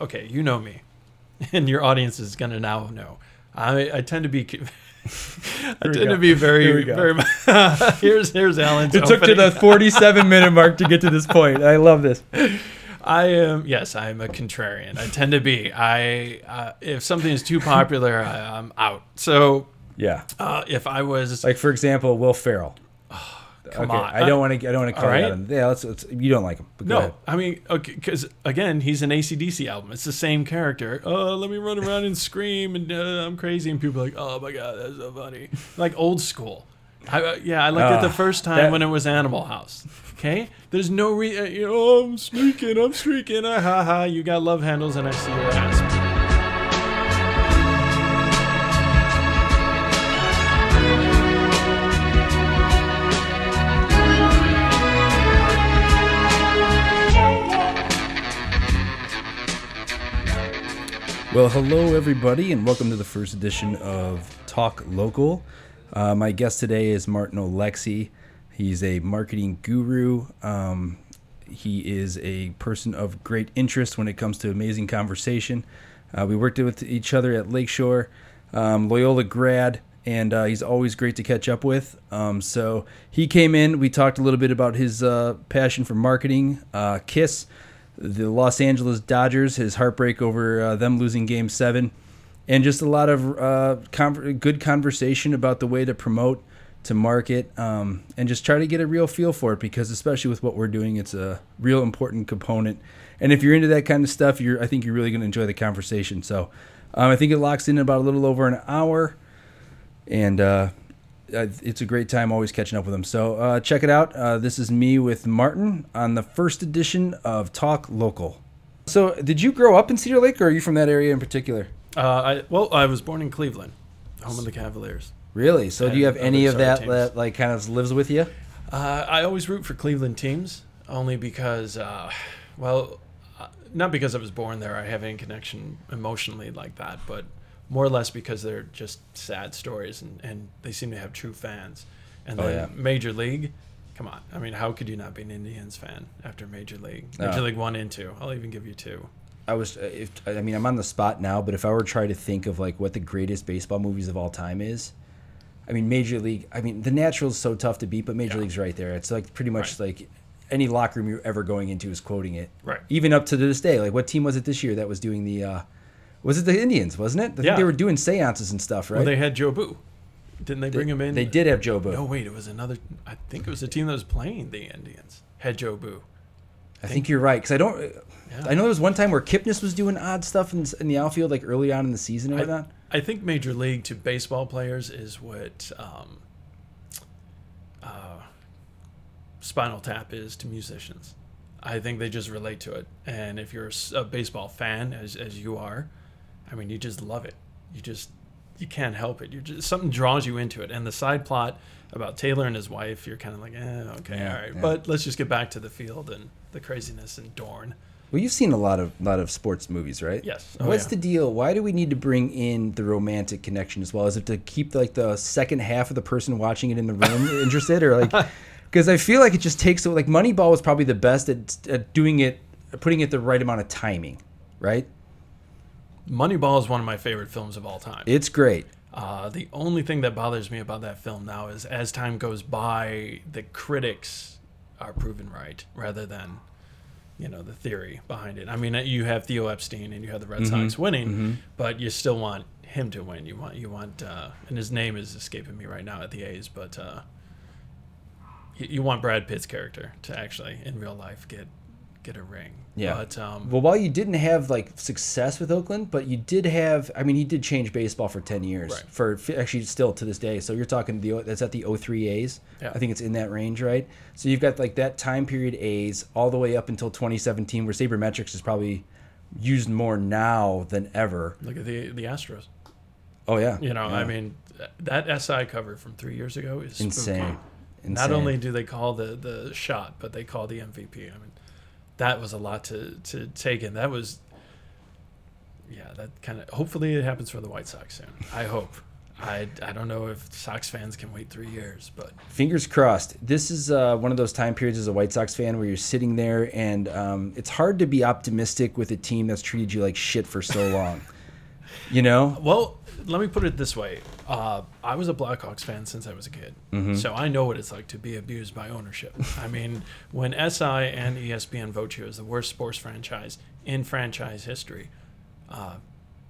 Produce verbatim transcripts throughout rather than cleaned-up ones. okay, you know me, and your audience is going to now know. I, I tend to be... I tend go. to be very, very much. here's here's Alan's. It opening. Took to the forty-seven minute mark to get to this point. I love this. I am yes, I am a contrarian. I tend to be. I uh, if something is too popular, I, I'm out. So yeah. Uh, if I was like, for example, Will Ferrell. Oh, come okay, on. I don't want to. I don't want to call right. him. Yeah, let's, let's. You don't like him. No, ahead. I mean, okay, because again, he's an A C D C album. It's the same character. Uh, let me run around and scream, and uh, I'm crazy, and people are like, oh my god, that's so funny. Like old school. I, uh, yeah, I liked uh, it the first time that, when it was Animal House. Okay, there's no re. Uh, you know, I'm sneaking, I'm sneaking. Ah, ha ha. You got love handles, and I see your ass. Well, hello, everybody, and welcome to the first edition of Talk Local. Uh, my guest today is Martin Oleksy. He's a marketing guru. Um, he is a person of great interest when it comes to amazing conversation. Uh, we worked with each other at Lakeshore, um, Loyola grad, and uh, he's always great to catch up with. Um, so he came in. We talked a little bit about his uh, passion for marketing, uh, KISS, the Los Angeles Dodgers, his heartbreak over uh, them losing Game seven, and just a lot of uh, con- good conversation about the way to promote, to market, um, and just try to get a real feel for it, because especially with what we're doing, it's a real important component. And if you're into that kind of stuff, you're I think you're really going to enjoy the conversation. So um, I think it locks in about a little over an hour, and uh, it's a great time always catching up with them. So uh, check it out. Uh, this is me with Martin on the first edition of Talk Local. So did you grow up in Cedar Lake, or are you from that area in particular? Uh, I Well, I was born in Cleveland, home of the Cavaliers. Really? So and do you have any of that that like kind of lives with you? Uh, I always root for Cleveland teams, only because, uh, well, not because I was born there. I have any connection emotionally like that, but more or less because they're just sad stories, and, and they seem to have true fans. And then oh, yeah. Major League, come on. I mean, how could you not be an Indians fan after Major League? Major oh. League one and two. I'll even give you two. I was, if, I mean, I'm on the spot now, but if I were to try to think of like what the greatest baseball movies of all time is, I mean, Major League, I mean, The Natural is so tough to beat, but Major yeah. League's right there. It's like pretty much right. like any locker room you're ever going into is quoting it. Right. Even up to this day. Like, what team was it this year that was doing the, uh, was it the Indians, wasn't it? I yeah. think they were doing seances and stuff, right? Well, they had Joe Boo. Didn't they bring they, him in? They did have Joe Boo. No, wait, it was another. I think it was a team that was playing the Indians. Had Joe Boo. I think, think you're right, because I don't. Yeah. I know there was one time where Kipnis was doing odd stuff in, in the outfield, like early on in the season or whatnot. I, I think Major League to baseball players is what um, uh, Spinal Tap is to musicians. I think they just relate to it. And if you're a baseball fan, as as you are, I mean, you just love it. You just, you can't help it. You just, something draws you into it. And the side plot about Taylor and his wife, you're kind of like, eh, okay, yeah, all right. Yeah. But let's just get back to the field and the craziness and Dorn. Well, you've seen a lot of lot of sports movies, right? Yes. Oh, What's yeah. the deal? Why do we need to bring in the romantic connection as well? Is it to keep like the second half of the person watching it in the room interested, or like? Because I feel like it just takes like Moneyball was probably the best at, at doing it, putting it the right amount of timing, right? Moneyball is one of my favorite films of all time. It's great. Uh, the only thing that bothers me about that film now is as time goes by, the critics are proven right rather than, you know, the theory behind it. I mean, you have Theo Epstein and you have the Red mm-hmm. Sox winning, mm-hmm. but you still want him to win. You want, you want, uh, and his name is escaping me right now at the A's, but uh, you, you want Brad Pitt's character to actually, in real life, get... get a ring. Yeah. But, um, well, while you didn't have like success with Oakland, but you did have, I mean, he did change baseball for ten years right. for actually still to this day. So you're talking the that's at the oh three A's. Yeah. I think it's in that range, right? So you've got like that time period A's all the way up until twenty seventeen, where sabermetrics is probably used more now than ever. Look at the the Astros. Oh yeah. You know, yeah. I mean, that S I cover from three years ago is insane. Spooky. Insane. Not only do they call the the shot, but they call the M V P. I mean, that was a lot to, to take in. That was, yeah, that kind of, hopefully it happens for the White Sox soon. I hope. I, I don't know if Sox fans can wait three years, but fingers crossed. This is uh, one of those time periods as a White Sox fan where you're sitting there, and um, it's hard to be optimistic with a team that's treated you like shit for so long. You know? Well, let me put it this way. Uh, I was a Blackhawks fan since I was a kid, mm-hmm. so I know what it's like to be abused by ownership. I mean, when S I and E S P N vote you as the worst sports franchise in franchise history, uh,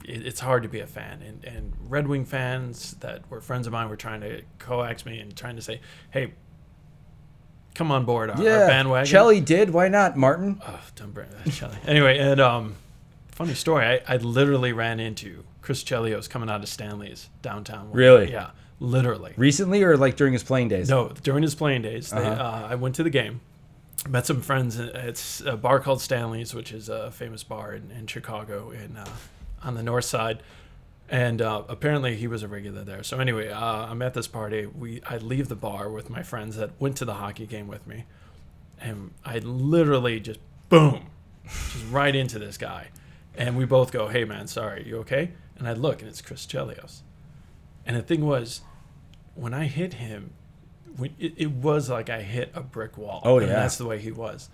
it's hard to be a fan, and, and Red Wing fans that were friends of mine were trying to coax me and trying to say, hey, come on board our, yeah, our bandwagon. Chelly did. Why not, Martin? Oh, don't bring that, Chelly. Anyway, and um, funny story, I, I literally ran into Chris Chelios coming out of Stanley's downtown. Really? Yeah, literally. Recently or like during his playing days? No, during his playing days. Uh-huh. They, uh, I went to the game. Met some friends. It's a bar called Stanley's, which is a famous bar in, in Chicago, in uh, on the north side, and uh, apparently he was a regular there. So anyway, uh, I'm at this party. We I leave the bar with my friends that went to the hockey game with me, and I literally just boom, just right into this guy, and we both go, "Hey man, sorry, you okay?" And I look, and it's Chris Chelios, and the thing was, when I hit him, it, it was like I hit a brick wall. Oh yeah, and that's the way he was.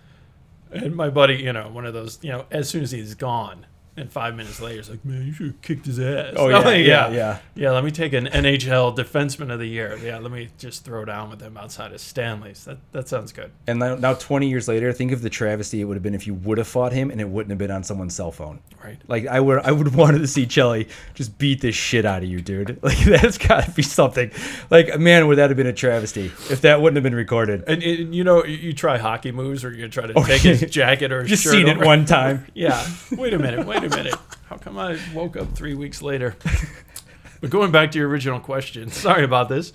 And my buddy, you know, one of those, you know, as soon as he's gone. And five minutes later, it's like, man, you should have kicked his ass. Oh, yeah, like, yeah, yeah, yeah. Yeah, let me take an N H L Defenseman of the Year. Yeah, let me just throw down with him outside of Stanley's. That that sounds good. And now, now twenty years later, think of the travesty it would have been if you would have fought him and it wouldn't have been on someone's cell phone. Right. Like, I would I would have wanted to see Chelly just beat this shit out of you, dude. Like, that's got to be something. Like, man, would that have been a travesty if that wouldn't have been recorded. And, and you know, you try hockey moves where you're going to try to take his jacket or his just shirt seen over. It one time. Yeah. Wait a minute. Wait. Wait a minute. How come I woke up three weeks later? But going back to your original question, sorry about this.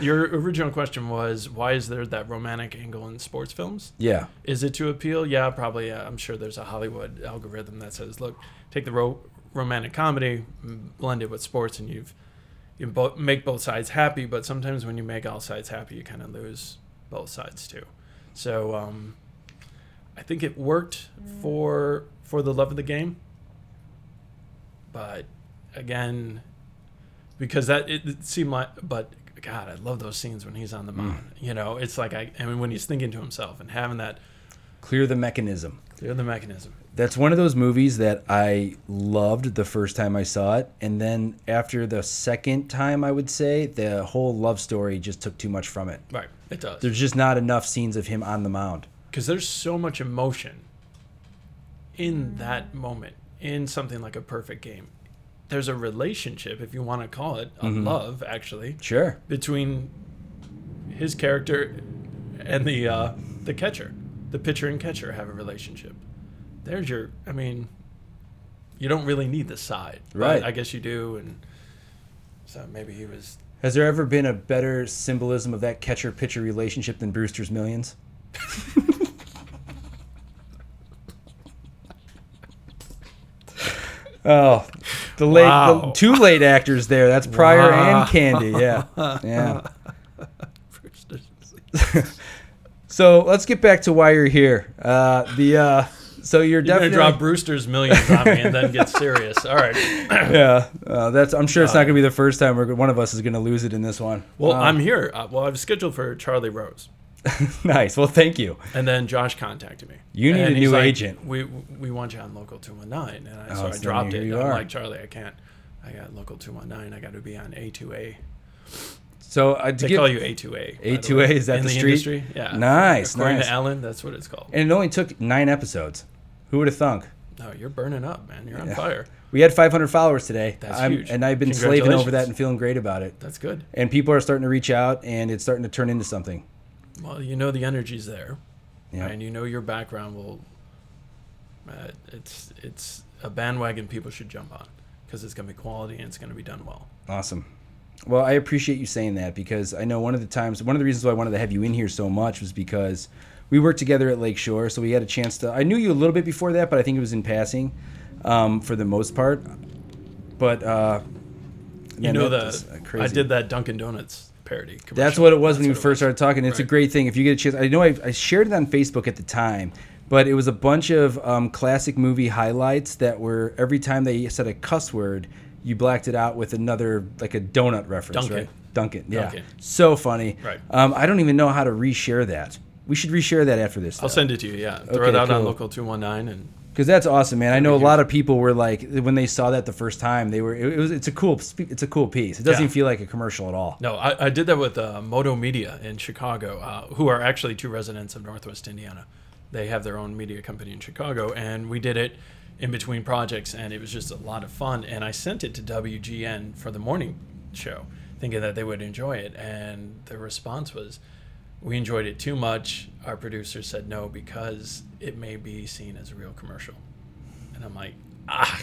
Your original question was, why is there that romantic angle in sports films? Yeah. Is it to appeal? Yeah, probably. Uh, I'm sure there's a Hollywood algorithm that says, look, take the ro- romantic comedy, blend it with sports, and you've, you bo- make both sides happy. But sometimes when you make all sides happy, you kind of lose both sides too. So um, I think it worked for... for the love of the game, but again, because that it, it seemed like, but God, I love those scenes when he's on the mound. Mm. You know, it's like I, I mean, when he's thinking to himself and having that clear the mechanism, clear the mechanism. That's one of those movies that I loved the first time I saw it, and then after the second time, I would say the whole love story just took too much from it. Right, it does. There's just not enough scenes of him on the mound because there's so much emotion. In that moment, in something like a perfect game, there's a relationship, if you want to call it, a mm-hmm. love, actually. Sure. Between his character and the uh, the catcher. The pitcher and catcher have a relationship. There's your, I mean, you don't really need the side. Right. I guess you do, and so maybe he was... Has there ever been a better symbolism of that catcher-pitcher relationship than Brewster's Millions? Oh, the late, wow. the two late actors there. That's Pryor wow. and Candy. Yeah, yeah. So let's get back to why you're here. Uh, the uh, so you're, you're definitely gonna drop Brewster's Millions on me and then get serious. All right. Yeah, uh, that's. I'm sure it's not gonna be the first time where one of us is gonna lose it in this one. Well, um, I'm here. Uh, well, I was scheduled for Charlie Rose. Nice. Well, thank you. And then Josh contacted me. You need and a new like, agent. We we want you on Local two one nine. And I, oh, so I so dropped it. And I'm like, Charlie, I can't. I got Local two one nine. I got to be on A two A. So uh, They get, call you A two A. A two A, is that in the, the street? Industry? Yeah. Nice. According nice. to Ellen, that's what it's called. And it only took nine episodes. Who would have thunk? No, you're burning up, man. You're yeah. on fire. We had five hundred followers today. That's I'm, huge. And I've been slaving over that and feeling great about it. That's good. And people are starting to reach out, and it's starting to turn into something. Well, you know the energy's there, yep. and you know your background will. Uh, it's it's a bandwagon people should jump on because it's going to be quality and it's going to be done well. Awesome. Well, I appreciate you saying that because I know one of the times, one of the reasons why I wanted to have you in here so much was because we worked together at Lakeshore, so we had a chance to. I knew you a little bit before that, but I think it was in passing, um, for the most part. But uh, you man, know the crazy. I did that Dunkin' Donuts. Parody commercial. That's what it was That's when we first was. started talking. It's right. a great thing. If you get a chance, I know I, I shared it on Facebook at the time, but it was a bunch of um, classic movie highlights that were every time they said a cuss word, you blacked it out with another, like a donut reference, Dunkin'. right? Dunkin', yeah. Dunkin'. So funny. Right. Um, I don't even know how to reshare that. We should reshare that after this, though. I'll send it to you, yeah. Throw okay, it out cool. on Local two one nine and... Because that's awesome, man. I know a lot of people were like, when they saw that the first time, they were. It was. It's a cool. It's a cool piece. It doesn't yeah. even feel like a commercial at all. No, I, I did that with uh, Moto Media in Chicago, uh, who are actually two residents of Northwest Indiana. They have their own media company in Chicago, and we did it in between projects, and it was just a lot of fun. And I sent it to W G N for the morning show, thinking that they would enjoy it, and the response was, "We enjoyed it too much. Our producer said no because it may be seen as a real commercial." And I'm like, ah,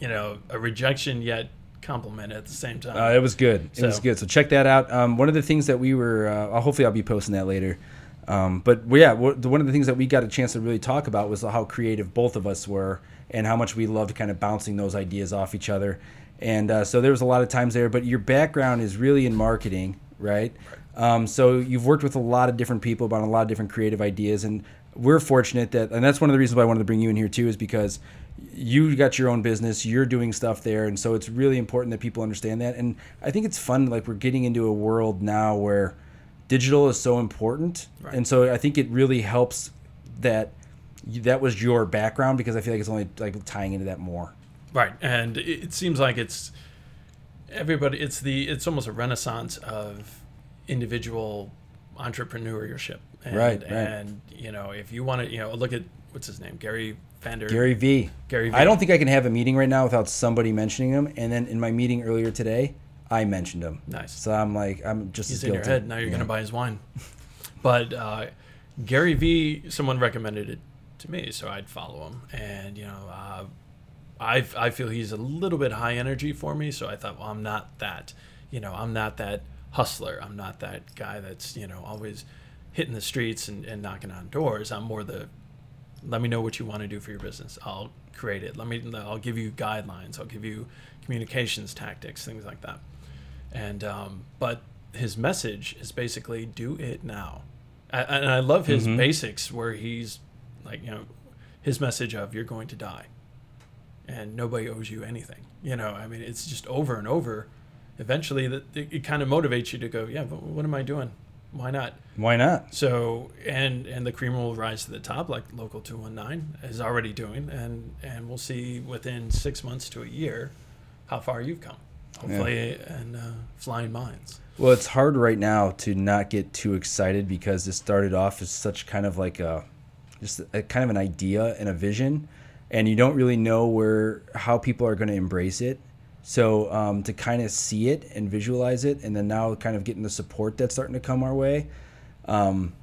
you know, a rejection yet compliment at the same time. Uh, it was good. So, it was good. So check that out. Um, one of the things that we were, uh, hopefully I'll be posting that later. Um, but yeah, one of the things that we got a chance to really talk about was how creative both of us were and how much we loved kind of bouncing those ideas off each other. And uh, so there was a lot of times there, but your background is really in marketing, right? Right. Um, so you've worked with a lot of different people about a lot of different creative ideas, and we're fortunate that, and that's one of the reasons why I wanted to bring you in here too, is because you got your own business, you're doing stuff there, and so it's really important that people understand that. And I think it's fun, like we're getting into a world now where digital is so important, right. And so I think it really helps that that was your background, because I feel like it's only like tying into that more. Right, and it seems like it's everybody. It's the it's almost a renaissance of individual entrepreneurship, and, right, right. and you know, if you want to, you know, look at what's his name, Gary Vander. Gary V. Gary V. I don't think I can have a meeting right now without somebody mentioning him. And then in my meeting earlier today, I mentioned him. Nice. So I'm like, I'm just he's as in guilty. Your head now. You're yeah. gonna buy his wine. But uh, Gary V. Someone recommended it to me, so I'd follow him. And you know, uh, I I feel he's a little bit high energy for me, so I thought, well, I'm not that. You know, I'm not that. Hustler. I'm not that guy that's, you know, always hitting the streets and, and knocking on doors. I'm more the, let me know what you want to do for your business. I'll create it. Let me, I'll give you guidelines. I'll give you communications tactics, things like that. And, um, but his message is basically do it now. I, and I love his mm-hmm. basics where he's like, you know, his message of you're going to die and nobody owes you anything. You know, I mean, it's just over and over. Eventually, that it kind of motivates you to go, yeah, but what am I doing? Why not? Why not? So, and and the cream will rise to the top, like Local two one nine is already doing, and, and we'll see within six months to a year how far you've come. Hopefully, yeah. and uh, flying minds. Well, it's hard right now to not get too excited because this started off as such kind of like a, just a, kind of an idea and a vision, and you don't really know where how people are going to embrace it. So um, to kind of see it and visualize it, and then now kind of getting the support that's starting to come our way, um,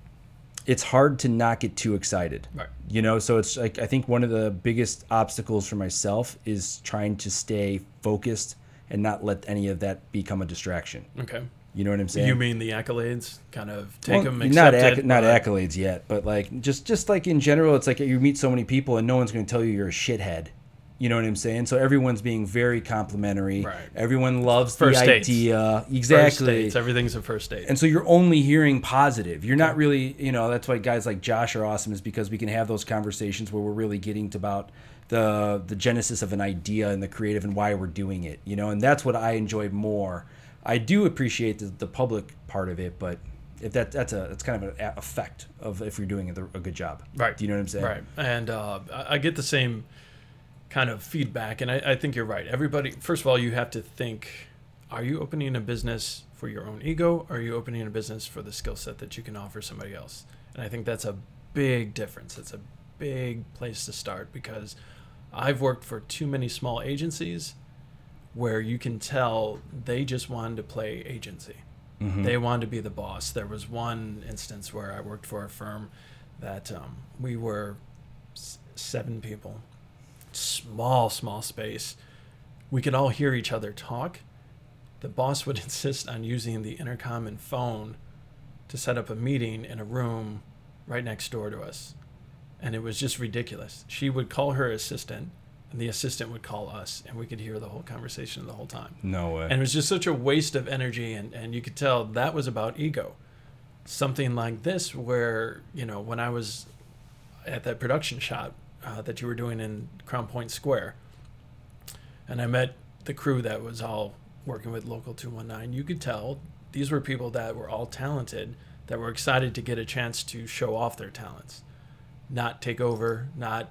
it's hard to not get too excited. Right. You know, so it's like I think one of the biggest obstacles for myself is trying to stay focused and not let any of that become a distraction. Okay. You know what I'm saying? You mean the accolades? Kind of take well, them, accept not acc- it, not but... accolades yet, but like just just like in general, it's like you meet so many people and no one's going to tell you you're a shithead. You know what I'm saying? So everyone's being very complimentary. Right. Everyone loves first the dates. idea. Exactly. First dates. Everything's a first date. And so you're only hearing positive. You're not really, you know, that's why guys like Josh are awesome, is because we can have those conversations where we're really getting to about the the genesis of an idea and the creative and why we're doing it, you know, and that's what I enjoy more. I do appreciate the, the public part of it, but if that that's a it's kind of an effect of if you're doing a good job. Right. Do you know what I'm saying? Right. And uh, I get the same kind of feedback, and I, I think you're right. Everybody, first of all, you have to think, are you opening a business for your own ego, or are you opening a business for the skill set that you can offer somebody else? And I think that's a big difference. It's a big place to start, because I've worked for too many small agencies where you can tell they just wanted to play agency. Mm-hmm. They wanted to be the boss. There was one instance where I worked for a firm that um, we were s- seven people. Small, small space. We could all hear each other talk. The boss would insist on using the intercom and phone to set up a meeting in a room right next door to us. And it was just ridiculous. She would call her assistant, and the assistant would call us, and we could hear the whole conversation the whole time. No way. And it was just such a waste of energy, and, and you could tell that was about ego. Something like this where, you know, when I was at that production shop, Uh, that you were doing in Crown Point Square. And I met the crew that was all working with Local two one nine, you could tell these were people that were all talented, that were excited to get a chance to show off their talents, not take over, not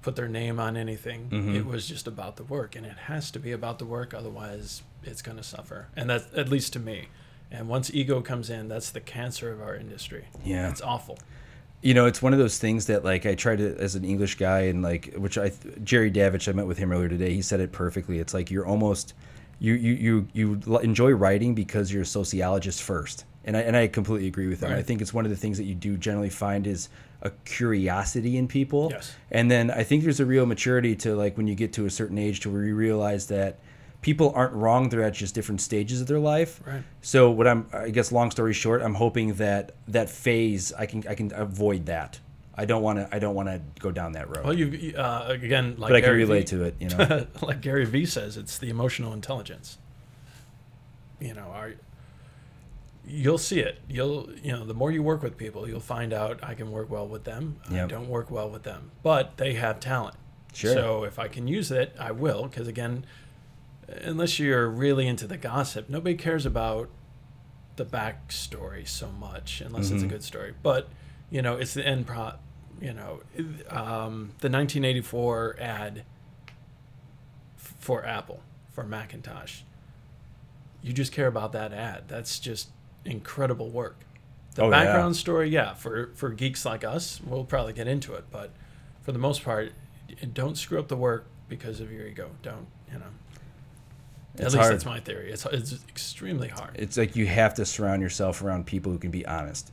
put their name on anything. Mm-hmm. It was just about the work, and it has to be about the work, otherwise it's going to suffer. And that's, at least to me. And once ego comes in, that's the cancer of our industry. Yeah. It's awful. You know, it's one of those things that, like, I try to, as an English guy, and like, which I, Jerry Davich, I met with him earlier today. He said it perfectly. It's like, you're almost, you, you, you, you enjoy writing because you're a sociologist first. And I, and I completely agree with that. Right. I think it's one of the things that you do generally find is a curiosity in people. Yes. And then I think there's a real maturity to, like, when you get to a certain age to where you realize that people aren't wrong. They're at just different stages of their life. Right. So what I'm, I guess, long story short, I'm hoping that that phase, I can, I can avoid that. I don't want to, I don't want to go down that road. Well, you, uh, again, like, but I can relate to it, you know, like Gary Vee says, it's the emotional intelligence, you know, our, you'll see it. You'll, you know, the more you work with people, you'll find out I can work well with them. Yep. I don't work well with them, but they have talent. Sure. So if I can use it, I will. 'Cause again, unless you're really into the gossip, nobody cares about the backstory so much, unless mm-hmm. it's a good story. But, you know, it's the end pro, you know, um, the nineteen eighty-four ad f- for Apple, for Macintosh. You just care about that ad. That's just incredible work. The oh, background yeah. story, yeah, for, for geeks like us, we'll probably get into it. But for the most part, don't screw up the work because of your ego. Don't, you know. It's At least hard. That's my theory. It's it's extremely hard. It's like you have to surround yourself around people who can be honest.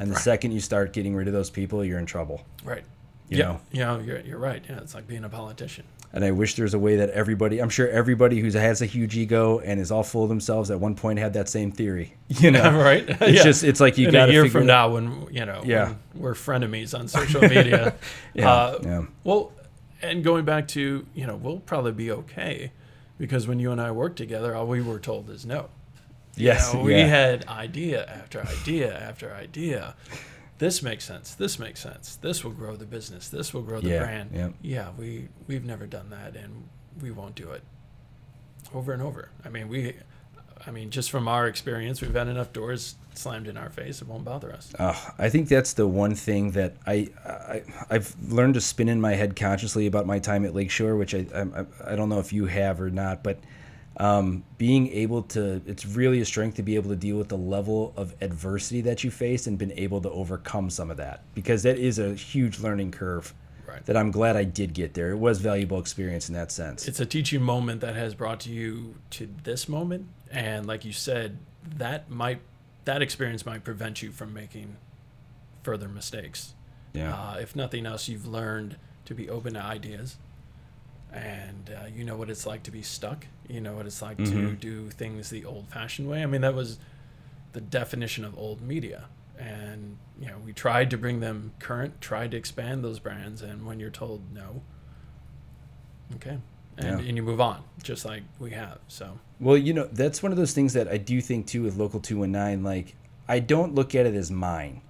And the right. second you start getting rid of those people, you're in trouble. Right. You yeah. know? Yeah, you're, you're right. Yeah, it's like being a politician. And I wish there was a way that everybody, I'm sure everybody who has a huge ego and is all full of themselves at one point had that same theory. You know? Right. It's yeah. just, it's like you got to figure it out. A year from now when, you know, yeah. when we're frenemies on social media. yeah. Uh, yeah. Well, and going back to, you know, we'll probably be okay. Because when you and I worked together, all we were told is no. Yes. You know, we yeah. had idea after idea after idea. This makes sense. This makes sense. This will grow the business. This will grow the yeah, brand. Yeah. yeah, we we've never done that, and we won't do it. Over and over. I mean, we. I mean, just from our experience, we've had enough doors slammed in our face. It won't bother us. Uh, I think that's the one thing that I, I, I've learned to spin in my head consciously about my time at Lakeshore, which I I, I don't know if you have or not, but um, being able to, it's really a strength to be able to deal with the level of adversity that you faced and been able to overcome some of that, because that is a huge learning curve. Right. That I'm glad I did get there. It was valuable experience in that sense. It's a teaching moment that has brought you to this moment. And like you said, that might, that experience might prevent you from making further mistakes. Yeah. Uh, if nothing else, you've learned to be open to ideas, and uh, you know what it's like to be stuck. You know what it's like mm-hmm. to do things the old fashioned way. I mean, that was the definition of old media. And, you know, we tried to bring them current, tried to expand those brands. And when you're told no, okay. And, yeah. and you move on, just like we have. So, well, you know, that's one of those things that I do think, too, with Local two one nine. Like, I don't look at it as mine.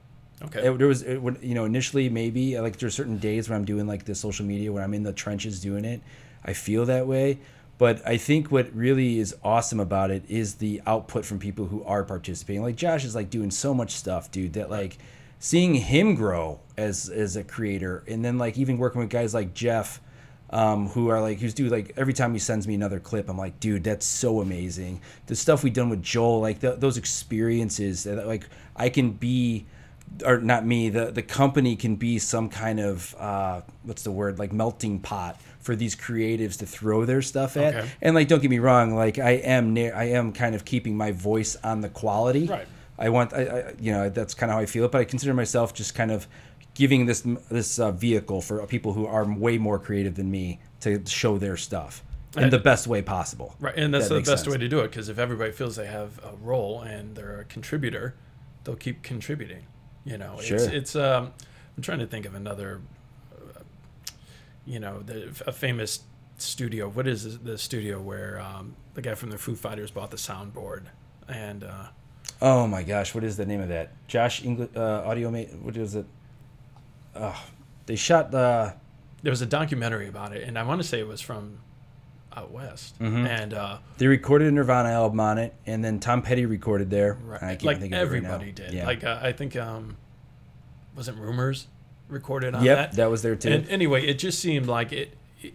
Okay. It, there was, it, you know, initially maybe, like, there are certain days when I'm doing, like, the social media, when I'm in the trenches doing it, I feel that way. But I think what really is awesome about it is the output from people who are participating. Like, Josh is, like, doing so much stuff, dude, that, like, seeing him grow as as a creator, and then, like, even working with guys like Jeff, um, who are, like, who's, dude, like, every time he sends me another clip, I'm like, dude, that's so amazing. The stuff we've done with Joel, like, the, those experiences, that, like, I can be... or not me, the, the company can be some kind of, uh, what's the word, like melting pot for these creatives to throw their stuff at. Okay. And like, don't get me wrong, like I am near, I am kind of keeping my voice on the quality. Right. I want, I, I you know, that's kind of how I feel, but I consider myself just kind of giving this, this uh, vehicle for people who are way more creative than me to show their stuff in and, the best way possible. Right. And that's that the best sense. Way to do it. 'Cause if everybody feels they have a role and they're a contributor, they'll keep contributing. You know, sure. it's, it's um, I'm trying to think of another, uh, you know, the, a famous studio. What is this, the studio where um, the guy from the Foo Fighters bought the soundboard? And uh, oh, my gosh. What is the name of that? Josh English uh, Audio. What is it? Uh, they shot the. There was a documentary about it. And I want to say it was from out west. Mm-hmm. And uh, they recorded a Nirvana album on it, and then Tom Petty recorded there. Right. I can't like think of everybody it right now. did. Yeah. Like uh, I think um, was it Rumors recorded on yep, that? Yep, that was there too. And anyway, it just seemed like it. it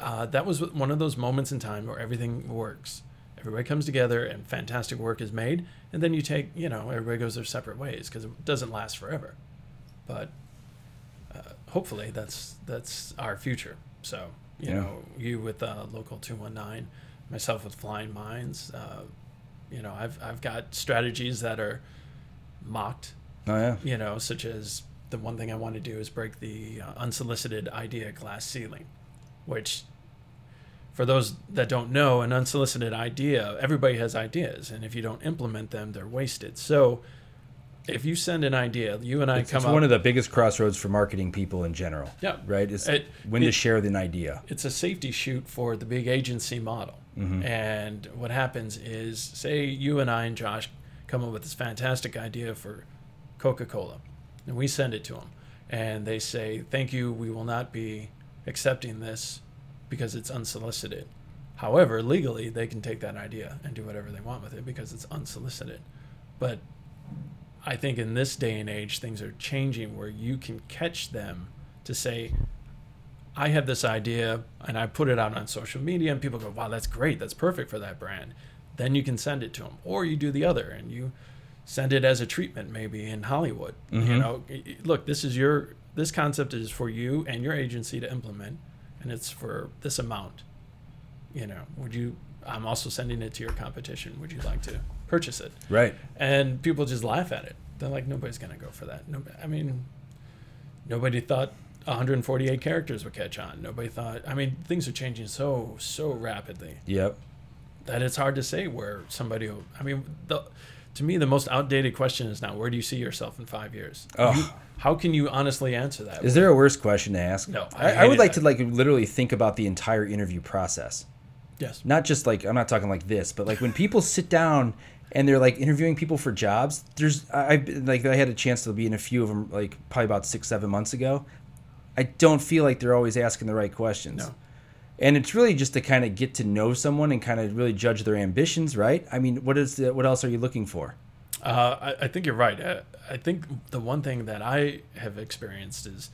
uh, that was one of those moments in time where everything works. Everybody comes together and fantastic work is made, and then you take, you know, everybody goes their separate ways because it doesn't last forever. But uh, hopefully that's that's our future. So, you yeah. know, you with uh, Local two one nine, myself with Flying Minds, uh, you know, I've I've got strategies that are mocked. Oh, yeah. You know, such as the one thing I want to do is break the uh, unsolicited idea glass ceiling, which... For those that don't know, an unsolicited idea, everybody has ideas. And if you don't implement them, they're wasted. So if you send an idea, you and I it's, come it's up... It's one of the biggest crossroads for marketing people in general. Yeah. Right? It's it, when it, to share an idea. It's a safety chute for the big agency model. Mm-hmm. And what happens is, say you and I and Josh come up with this fantastic idea for Coca-Cola. And we send it to them. And they say, thank you, we will not be accepting this because it's unsolicited. However, legally, they can take that idea and do whatever they want with it because it's unsolicited. But I think in this day and age, things are changing where you can catch them to say, I have this idea and I put it out on social media and people go, wow, that's great. That's perfect for that brand. Then you can send it to them. Or you do the other and you send it as a treatment maybe in Hollywood. Mm-hmm. You know, look, this is your, this concept is for you and your agency to implement. And it's for this amount, you know, would you, I'm also sending it to your competition. Would you like to purchase it? Right. And people just laugh at it. They're like, nobody's going to go for that. Nobody, I mean, nobody thought one hundred forty-eight characters would catch on. Nobody thought, I mean, things are changing so, so rapidly. Yep. That it's hard to say where somebody, who, I mean, the, to me, the most outdated question is now, where do you see yourself in five years? Oh. You, How can you honestly answer that? Is there a worse question to ask? No. I, I would like that. to like literally think about the entire interview process. Yes. Not just like, I'm not talking like this, but like when people sit down and they're like interviewing people for jobs, there's, I like I had a chance to be in a few of them like probably about six, seven months ago. I don't feel like they're always asking the right questions. No. And it's really just to kind of get to know someone and kind of really judge their ambitions, right? I mean, what is the, what else are you looking for? Uh, I, I think you're right. I, I think the one thing that I have experienced is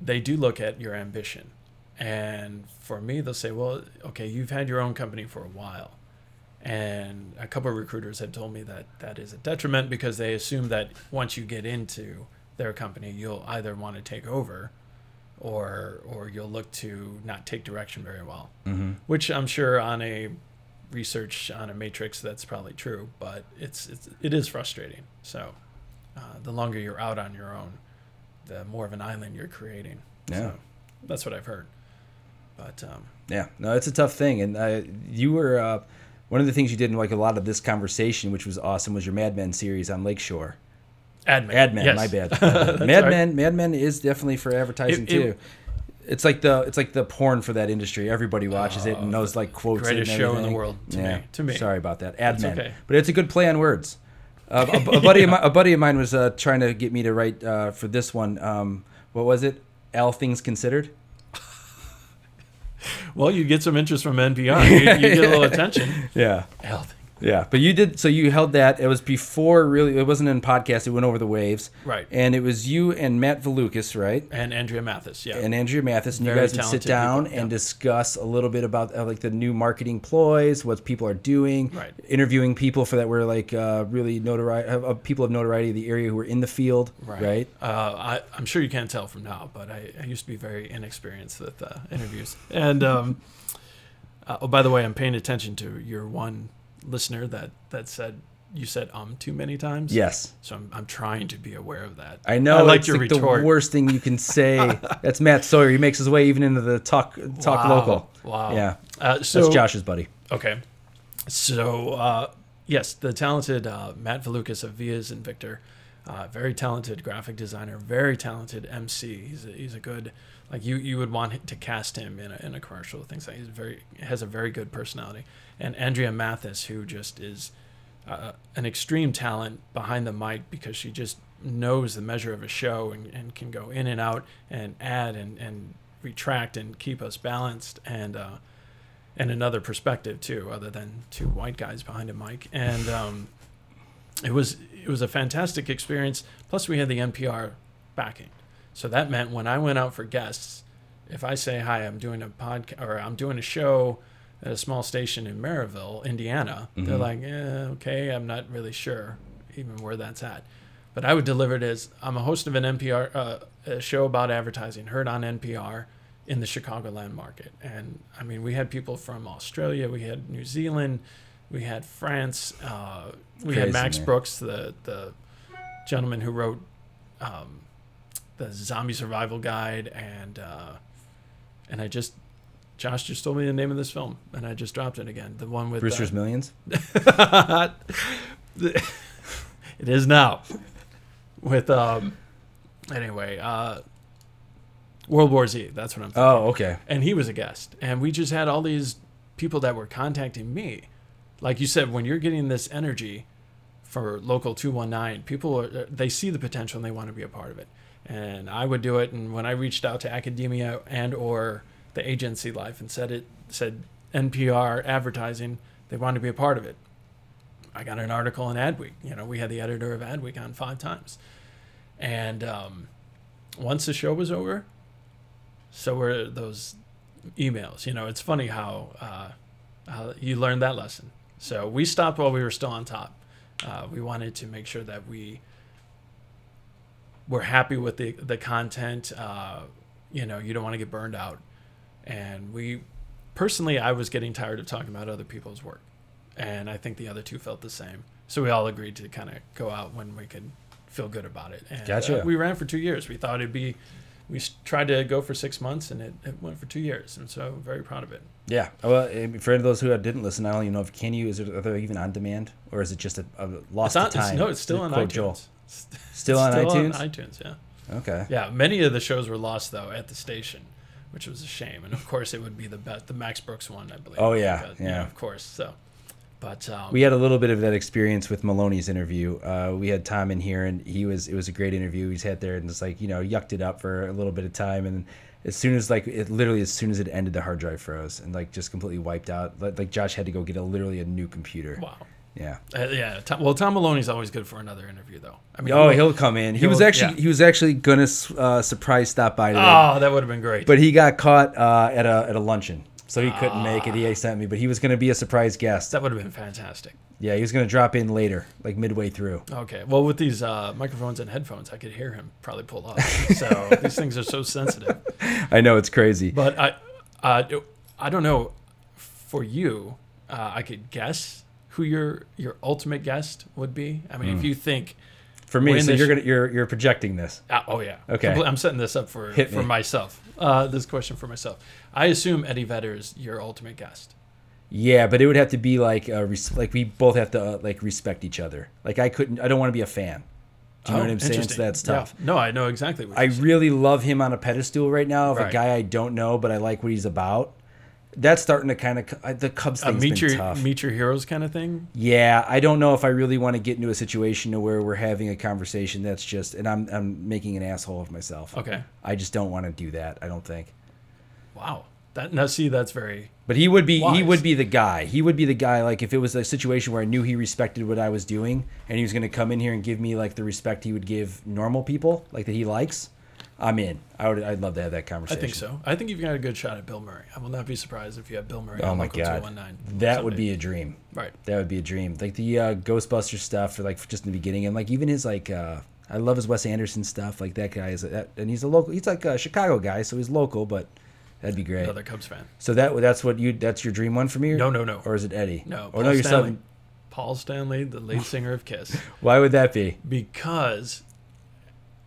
they do look at your ambition. And for me, they'll say, well, okay, you've had your own company for a while. And a couple of recruiters have told me that that is a detriment because they assume that once you get into their company, you'll either want to take over or or you'll look to not take direction very well, mm-hmm. which I'm sure on a... research on a matrix that's probably true, but it's, it's it is frustrating. So uh, the longer you're out on your own, the more of an island you're creating. Yeah, so that's what I've heard. But um, yeah, no, it's a tough thing. And uh, you were uh, one of the things you did in like a lot of this conversation, which was awesome, was your Mad Men series on Lakeshore. Ad Men. Ad Men. Yes. My bad. Mad right. Men. Mad Men is definitely for advertising it, too. It, It's like the it's like the porn for that industry. Everybody watches oh, it and knows like quotes. Greatest and show in the world to yeah. me. To me. Sorry about that. Ad Men. Okay. But it's a good play on words. Uh, a, a buddy yeah. of my, a buddy of mine was uh, trying to get me to write uh, for this one. Um, what was it? All Things Considered. Well, you get some interest from N P R. You, you get a little attention. Yeah. All Things. Yeah, but you did, so you held that. It was before, really, it wasn't in podcast. It went over the waves. Right. And it was you and Matt Valukas, right? And Andrea Mathis, yeah. And Andrea Mathis. And very you guys would sit down people. and yeah. discuss a little bit about uh, like the new marketing ploys, what people are doing. Right. Interviewing people for that were like uh, really notoriety, uh, people of notoriety of the area who were in the field. Right. right? Uh, I, I'm sure you can't tell from now, but I, I used to be very inexperienced with uh, interviews. And, um, uh, oh, by the way, I'm paying attention to your one listener that that said you said um too many times. Yes. So I'm I'm trying to be aware of that. I know. I like it's your like retort. The worst thing you can say. That's Matt Sawyer. He makes his way even into the talk talk wow. local. Wow. Yeah. Uh, so, that's Josh's buddy. Okay. So uh, yes, the talented uh, Matt Valukas of Vias and Victor, uh, very talented graphic designer, very talented M C. He's a, he's a good like you you would want to cast him in a in a commercial. Things like he's very has a very good personality. And Andrea Mathis, who just is uh, an extreme talent behind the mic because she just knows the measure of a show and, and can go in and out and add and, and retract and keep us balanced. And uh, and another perspective too, other than two white guys behind a mic. And um, it was it was a fantastic experience. Plus, we had the N P R backing, so that meant when I went out for guests, if I say, hi, I'm doing a podcast or I'm doing a show at a small station in Maryville, Indiana, mm-hmm. they're like, eh, okay, I'm not really sure even where that's at. But I would deliver it as, I'm a host of an N P R uh, a show about advertising, heard on N P R in the Chicagoland market. And I mean, we had people from Australia, we had New Zealand, we had France, uh, we Crazy, had Max man. Brooks, the the gentleman who wrote um, the Zombie Survival Guide, and uh, and I just. Josh just told me the name of this film, and I just dropped it again. The one with Brewster's uh, Millions. It is now. With um, anyway, uh, World War Z. That's what I'm thinking. Oh, okay. And he was a guest, and we just had all these people that were contacting me. Like you said, when you're getting this energy for Local two one nine, people are, they see the potential and they want to be a part of it. And I would do it. And when I reached out to academia and or the agency life and said it said N P R advertising, they wanted to be a part of it. I got an article in Adweek. You know, we had the editor of Adweek on five times. And um, once the show was over, so were those emails. You know, it's funny how, uh, how you learned that lesson. So we stopped while we were still on top. Uh, we wanted to make sure that we were happy with the, the content. Uh, you know, you don't want to get burned out. And we, personally, I was getting tired of talking about other people's work. And I think the other two felt the same. So we all agreed to kind of go out when we could feel good about it. And, gotcha. Uh, we ran for two years. We thought it'd be, we tried to go for six months and it, it went for two years. And so I'm very proud of it. Yeah. Well, for those who didn't listen, I don't even know if, can you, is it, are they even on demand? Or is it just a, a loss of time? It's, no, it's still on iTunes. Joel. Still, still on iTunes? Still on iTunes, yeah. Okay. Yeah. Many of the shows were lost, though, at the station, which was a shame. And of course, it would be the best, the Max Brooks one, I believe. Oh yeah, because, yeah, yeah, of course. So, but um, we had a little bit of that experience with Maloney's interview. Uh, we had Tom in here, and he was it was a great interview. He sat there and just like you know yucked it up for a little bit of time, and as soon as like it literally as soon as it ended, the hard drive froze and like just completely wiped out. Like Josh had to go get a literally a new computer. Wow. Yeah. Uh, yeah. Tom, well, Tom Maloney's always good for another interview, though. I mean, oh, he'll, he'll come in. He was actually yeah. he was actually gonna uh, surprise stop by today. Oh, that would have been great. But he got caught uh, at a at a luncheon, so he uh, couldn't make it. He sent me, but he was gonna be a surprise guest. That would have been fantastic. Yeah, he was gonna drop in later, like midway through. Okay. Well, with these uh, microphones and headphones, I could hear him probably pull up. So these things are so sensitive. I know, it's crazy. But I, uh, I don't know. For you, uh, I could guess who your your ultimate guest would be. I mean, mm. if you think for me, so you're gonna you're you're projecting this. Uh, oh yeah. Okay. I'm setting this up for Hit for me. myself. Uh, this question for myself. I assume Eddie Vedder is your ultimate guest. Yeah, but it would have to be like uh, res- like we both have to uh, like respect each other. Like I couldn't. I don't want to be a fan. Do you know oh, what I'm saying? So that's tough. Yeah. No, I know exactly what you're saying. I really love him on a pedestal right now of right. a guy I don't know, but I like what he's about. That's starting to kind of the Cubs thing's uh, meet been your, tough. Meet your heroes kind of thing. Yeah, I don't know if I really want to get into a situation to where we're having a conversation that's just and I'm I'm making an asshole of myself. Okay, I just don't want to do that. I don't think. Wow, that now see that's very. But he would be wise. He would be the guy. He would be the guy. Like if it was a situation where I knew he respected what I was doing and he was going to come in here and give me like the respect he would give normal people, like that he likes. I'm in. I would. I'd love to have that conversation. I think so. I think you've got a good shot at Bill Murray. I will not be surprised if you have Bill Murray. Oh my God, that someday would be a dream. Right. That would be a dream. Like the uh, Ghostbusters stuff, or like just in the beginning, and like even his like, uh, I love his Wes Anderson stuff. Like that guy is, that, and he's a local. He's like a Chicago guy, so he's local, but that'd be great. Another Cubs fan. So that that's what you. That's your dream one for me. Or, no, no, no. Or is it Eddie? No. Paul or no, you're Stanley. Paul Stanley, the lead singer of Kiss. Why would that be? Because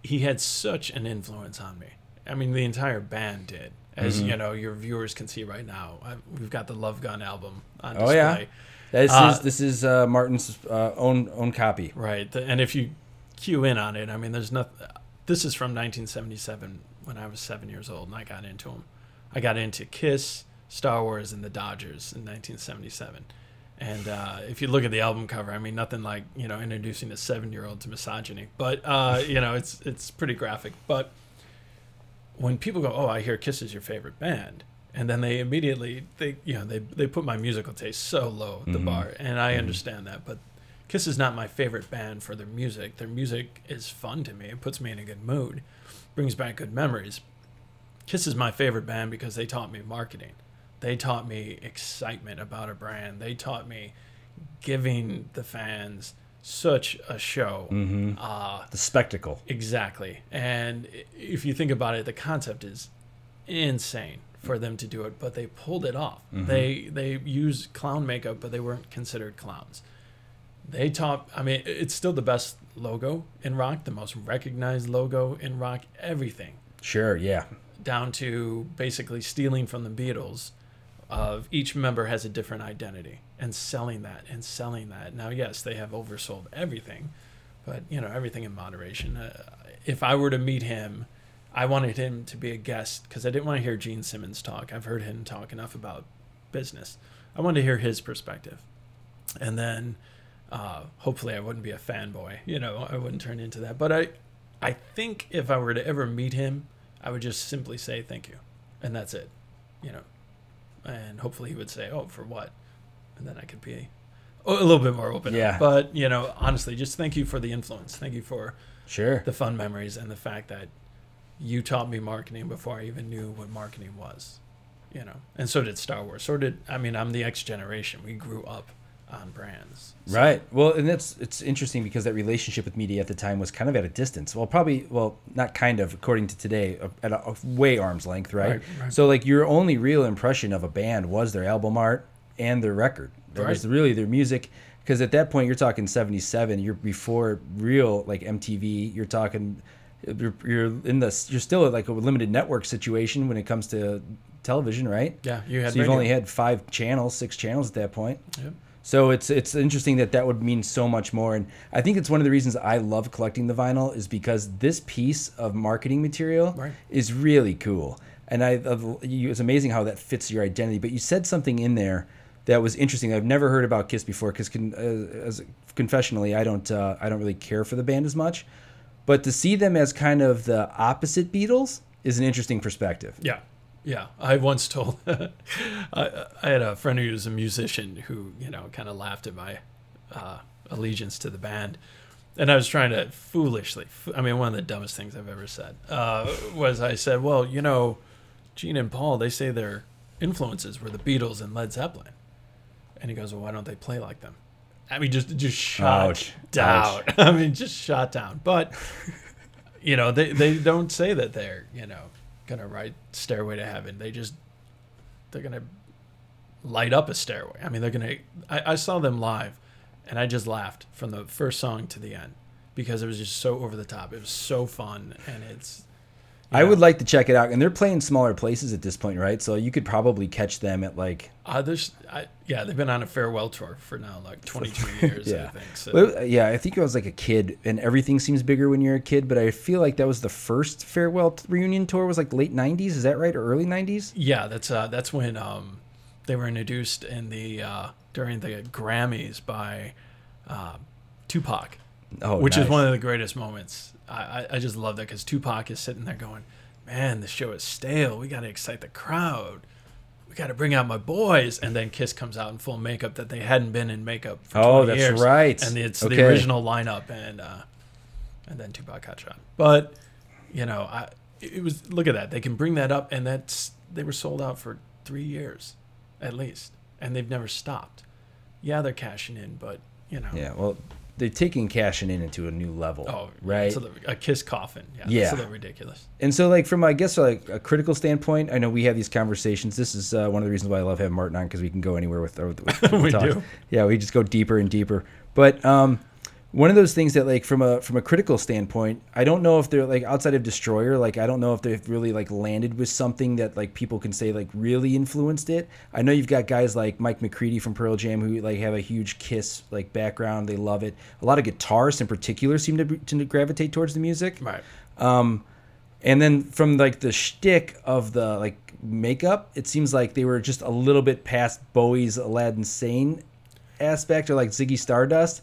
he had such an influence on me. I mean, the entire band did. As mm-hmm. you know, your viewers can see right now, I, we've got the Love Gun album on display. Oh yeah, this uh, is this is uh, Martin's uh, own own copy. Right, the, and if you cue in on it, I mean, there's nothing. This is from nineteen seventy-seven when I was seven years old, and I got into them. I got into Kiss, Star Wars, and the Dodgers in nineteen seventy-seven. And uh, if you look at the album cover, I mean, nothing like, you know, introducing a seven-year-old to misogyny. But, uh, you know, it's it's pretty graphic. But when people go, oh, I hear Kiss is your favorite band, And then they immediately, they you know, they they put my musical taste so low at the mm-hmm. bar, and I mm-hmm. understand that. But Kiss is not my favorite band for their music. Their music is fun to me. It puts me in a good mood, brings back good memories. Kiss is my favorite band because they taught me marketing. They taught me excitement about a brand. They taught me giving the fans such a show. Mm-hmm. Uh, the spectacle. Exactly. And if you think about it, the concept is insane for them to do it, but they pulled it off. Mm-hmm. They they used clown makeup, but they weren't considered clowns. They taught, I mean, it's still the best logo in rock, the most recognized logo in rock, everything. Sure, yeah. Down to basically stealing from the Beatles. Of each member has a different identity, and selling that and selling that. Now, yes, they have oversold everything, but, you know, everything in moderation. Uh, if I were to meet him, I wanted him to be a guest because I didn't want to hear Gene Simmons talk. I've heard him talk enough about business. I wanted to hear his perspective. And then uh, hopefully I wouldn't be a fanboy. You know, I wouldn't turn into that. But I, I think if I were to ever meet him, I would just simply say thank you. And that's it, you know. And hopefully he would say, oh, for what? And then I could be a little bit more open. Yeah. But, you know, honestly, just thank you for the influence. Thank you for sure the fun memories and the fact that you taught me marketing before I even knew what marketing was, you know, and so did Star Wars. So did, I mean, I'm the X generation. We grew up on brands. So. Right. Well, and that's, it's interesting because that relationship with media at the time was kind of at a distance. Well, probably, well, not kind of, according to today, at a, a way arm's length, right? Right, right? So like your only real impression of a band was their album art and their record. That right. was really their music. Because at that point, you're talking seventy-seven, you're before real like M T V, you're talking... You're, you're in the you're still at like a limited network situation when it comes to television, right? Yeah, you had. So you've radio. Only had five channels, six channels at that point. Yep. So it's it's interesting that that would mean so much more, and I think it's one of the reasons I love collecting the vinyl is because this piece of marketing material right. is really cool, and I it's amazing how that fits your identity. But you said something in there that was interesting. I've never heard about Kiss before because con, uh, as confessionally, I don't uh, I don't really care for the band as much. But to see them as kind of the opposite Beatles is an interesting perspective. Yeah, yeah. I once told, I, I had a friend who was a musician who, you know, kind of laughed at my uh, allegiance to the band. And I was trying to foolishly, I mean, one of the dumbest things I've ever said uh, was I said, well, you know, Gene and Paul, they say their influences were the Beatles and Led Zeppelin. And he goes, well, why don't they play like them? I mean, just just shot Ouch. Down. Ouch. I mean, just shot down. But, you know, they, they don't say that they're, you know, going to write Stairway to Heaven. They just, they're going to light up a stairway. I mean, they're going to, I saw them live, and I just laughed from the first song to the end because it was just so over the top. It was so fun, and it's. You know, I would like to check it out, and they're playing smaller places at this point, right? So you could probably catch them at like others. I, yeah, they've been on a farewell tour for now like twenty-two years, yeah. I think. So. Well, yeah, I think I was like a kid, and everything seems bigger when you're a kid. But I feel like that was the first farewell t- reunion tour was like late nineties, is that right, or early nineties? Yeah, that's uh, that's when um, they were introduced in the uh, during the Grammys by uh, Tupac, oh, which nice. Is one of the greatest moments. I, I just love that because Tupac is sitting there going, man, the show is stale. We got to excite the crowd. We got to bring out my boys. And then Kiss comes out in full makeup that they hadn't been in makeup for oh, that's years. Right. And it's okay. The original lineup. And uh, and then Tupac got shot. But, you know, I it was look at that. They can bring that up. And that's they were sold out for three years at least. And they've never stopped. Yeah, they're cashing in, but, you know. Yeah, well. They're taking cashing in into a new level, oh, right? So a Kiss coffin, yeah, yeah. That's a little ridiculous. And so, like from I guess like a critical standpoint, I know we have these conversations. This is uh, one of the reasons why I love having Martin on because we can go anywhere with. with, with we talk. do, yeah. We just go deeper and deeper. But um, one of those things that, like from a from a critical standpoint, I don't know if they're like outside of Destroyer. Like I don't know if they've really like landed with something that like people can say like really influenced it. I know you've got guys like Mike McCready from Pearl Jam who like have a huge Kiss like background. They love it. A lot of guitarists in particular seem to to gravitate towards the music. Right. Um, and then from like the shtick of the like makeup, it seems like they were just a little bit past Bowie's Aladdin Sane aspect or like Ziggy Stardust.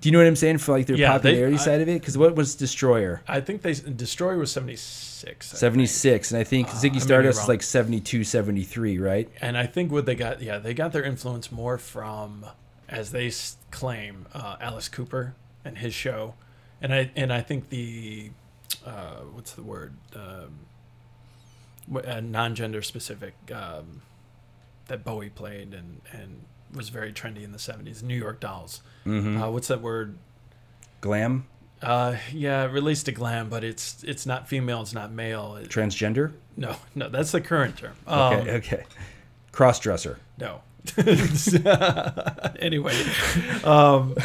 Do you know what I'm saying for like their yeah, popularity they, I, side of it? Because what was Destroyer? I think they Destroyer was seventy-six. I seventy-six, think. And I think uh, Ziggy Stardust is like seventy-two, seventy-three, right? And I think what they got, yeah, they got their influence more from, as they claim, uh, Alice Cooper and his show, and I and I think the, uh, what's the word, um, uh, non-gender specific um, that Bowie played and and. was very trendy in the seventies. New York Dolls. Mm-hmm. Uh, what's that word? Glam? Uh, yeah, released to glam, but it's it's not female, it's not male. It, Transgender? No, no, that's the current term. Um, okay, okay. Crossdresser? No. Anyway, um,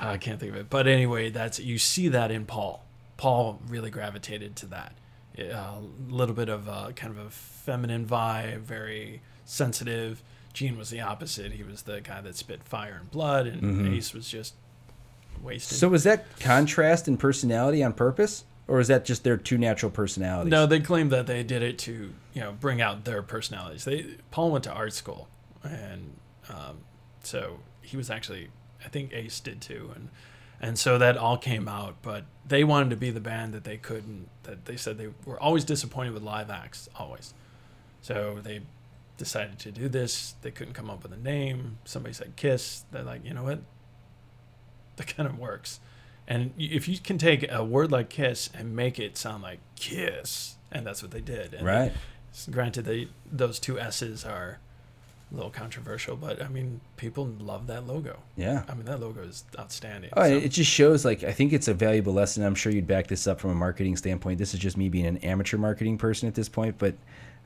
I can't think of it. But anyway, that's you see that in Paul. Paul really gravitated to that. A uh, little bit of a, kind of a feminine vibe, very sensitive. Gene was the opposite. He was the guy that spit fire and blood, and mm-hmm. Ace was just wasted. So was that contrast in personality on purpose, or is that just their two natural personalities? No, they claimed that they did it to, you know, bring out their personalities. They Paul went to art school, and um, so he was actually, I think Ace did too, and and so that all came out. But they wanted to be the band that they couldn't. That they said they were always disappointed with live acts, always. So they. Decided to do this. They couldn't come up with a name. Somebody said Kiss. They're like, you know what? That kind of works. And if you can take a word like Kiss and make it sound like Kiss, and that's what they did. And right. Granted, they those two S's are a little controversial, but I mean, people love that logo. Yeah. I mean, that logo is outstanding. Oh, so. It just shows, like, I think it's a valuable lesson. I'm sure you'd back this up from a marketing standpoint. This is just me being an amateur marketing person at this point, but...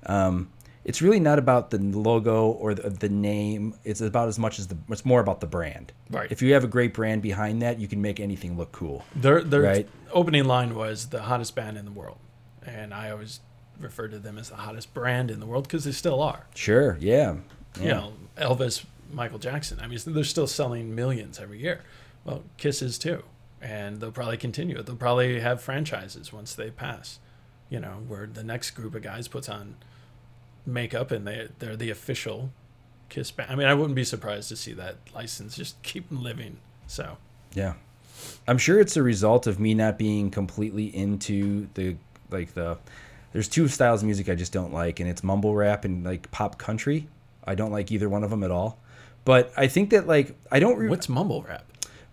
um it's really not about the logo or the, the name. It's about as much as the. It's more about the brand. Right. If you have a great brand behind that, you can make anything look cool. Their their right? opening line was the hottest band in the world, and I always refer to them as the hottest brand in the world because they still are. Sure. Yeah. yeah. You know, Elvis, Michael Jackson. I mean, they're still selling millions every year. Well, Kiss is too, and they'll probably continue. They'll probably have franchises once they pass. You know, where the next group of guys puts on. Makeup and they they're the official Kiss band. I mean, I wouldn't be surprised to see that license just keep living. So yeah, I'm sure it's a result of me not being completely into the like the. There's two styles of music I just don't like, and it's mumble rap and like pop country. I don't like either one of them at all. But I think that like I don't. Re- What's mumble rap?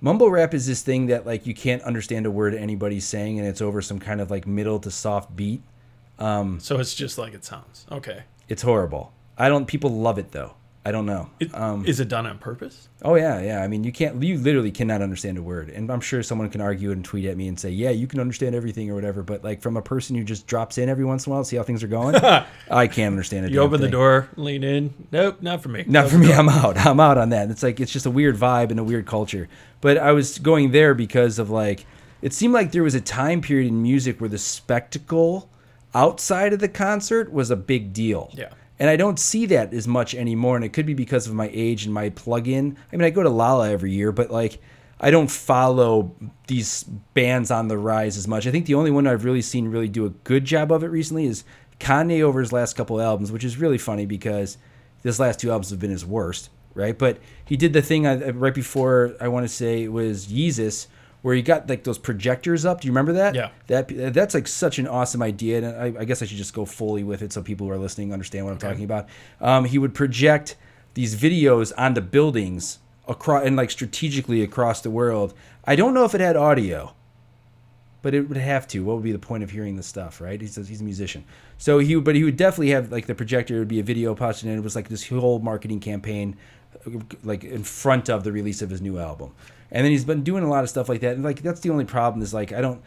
Mumble rap is this thing that like you can't understand a word anybody's saying, and it's over some kind of like middle to soft beat. Um, so it's just like it sounds. Okay. It's horrible. I don't. People love it though. I don't know. It, um, is it done on purpose? Oh yeah, yeah. I mean, you can't. You literally cannot understand a word. And I'm sure someone can argue and tweet at me and say, "Yeah, you can understand everything" or whatever. But like from a person who just drops in every once in a while to see how things are going, I can't understand it. You open thing. the door, lean in. Nope, not for me. Not open for me. I'm out. I'm out on that. And it's like it's just a weird vibe and a weird culture. But I was going there because of like it seemed like there was a time period in music where the spectacle. Outside of the concert was a big deal. Yeah. And I don't see that as much anymore. And it could be because of my age and my plug-in. I mean, I go to Lala every year, but like, I don't follow these bands on the rise as much. I think the only one I've really seen really do a good job of it recently is Kanye over his last couple albums, which is really funny because his last two albums have been his worst, right? But he did the thing I, right before, I want to say it was Yeezus, where you got like those projectors up. Do you remember that? Yeah. That that's like such an awesome idea, and I, I guess I should just go fully with it so people who are listening understand what I'm okay. talking about. Um, he would project these videos onto buildings across and like strategically across the world. I don't know if it had audio, but it would have to. What would be the point of hearing this stuff, right? He's a, he's a musician, so he but he would definitely have like the projector. It would be a video posted, and it was like this whole marketing campaign, like in front of the release of his new album. And then he's been doing a lot of stuff like that. And like that's the only problem is like I don't,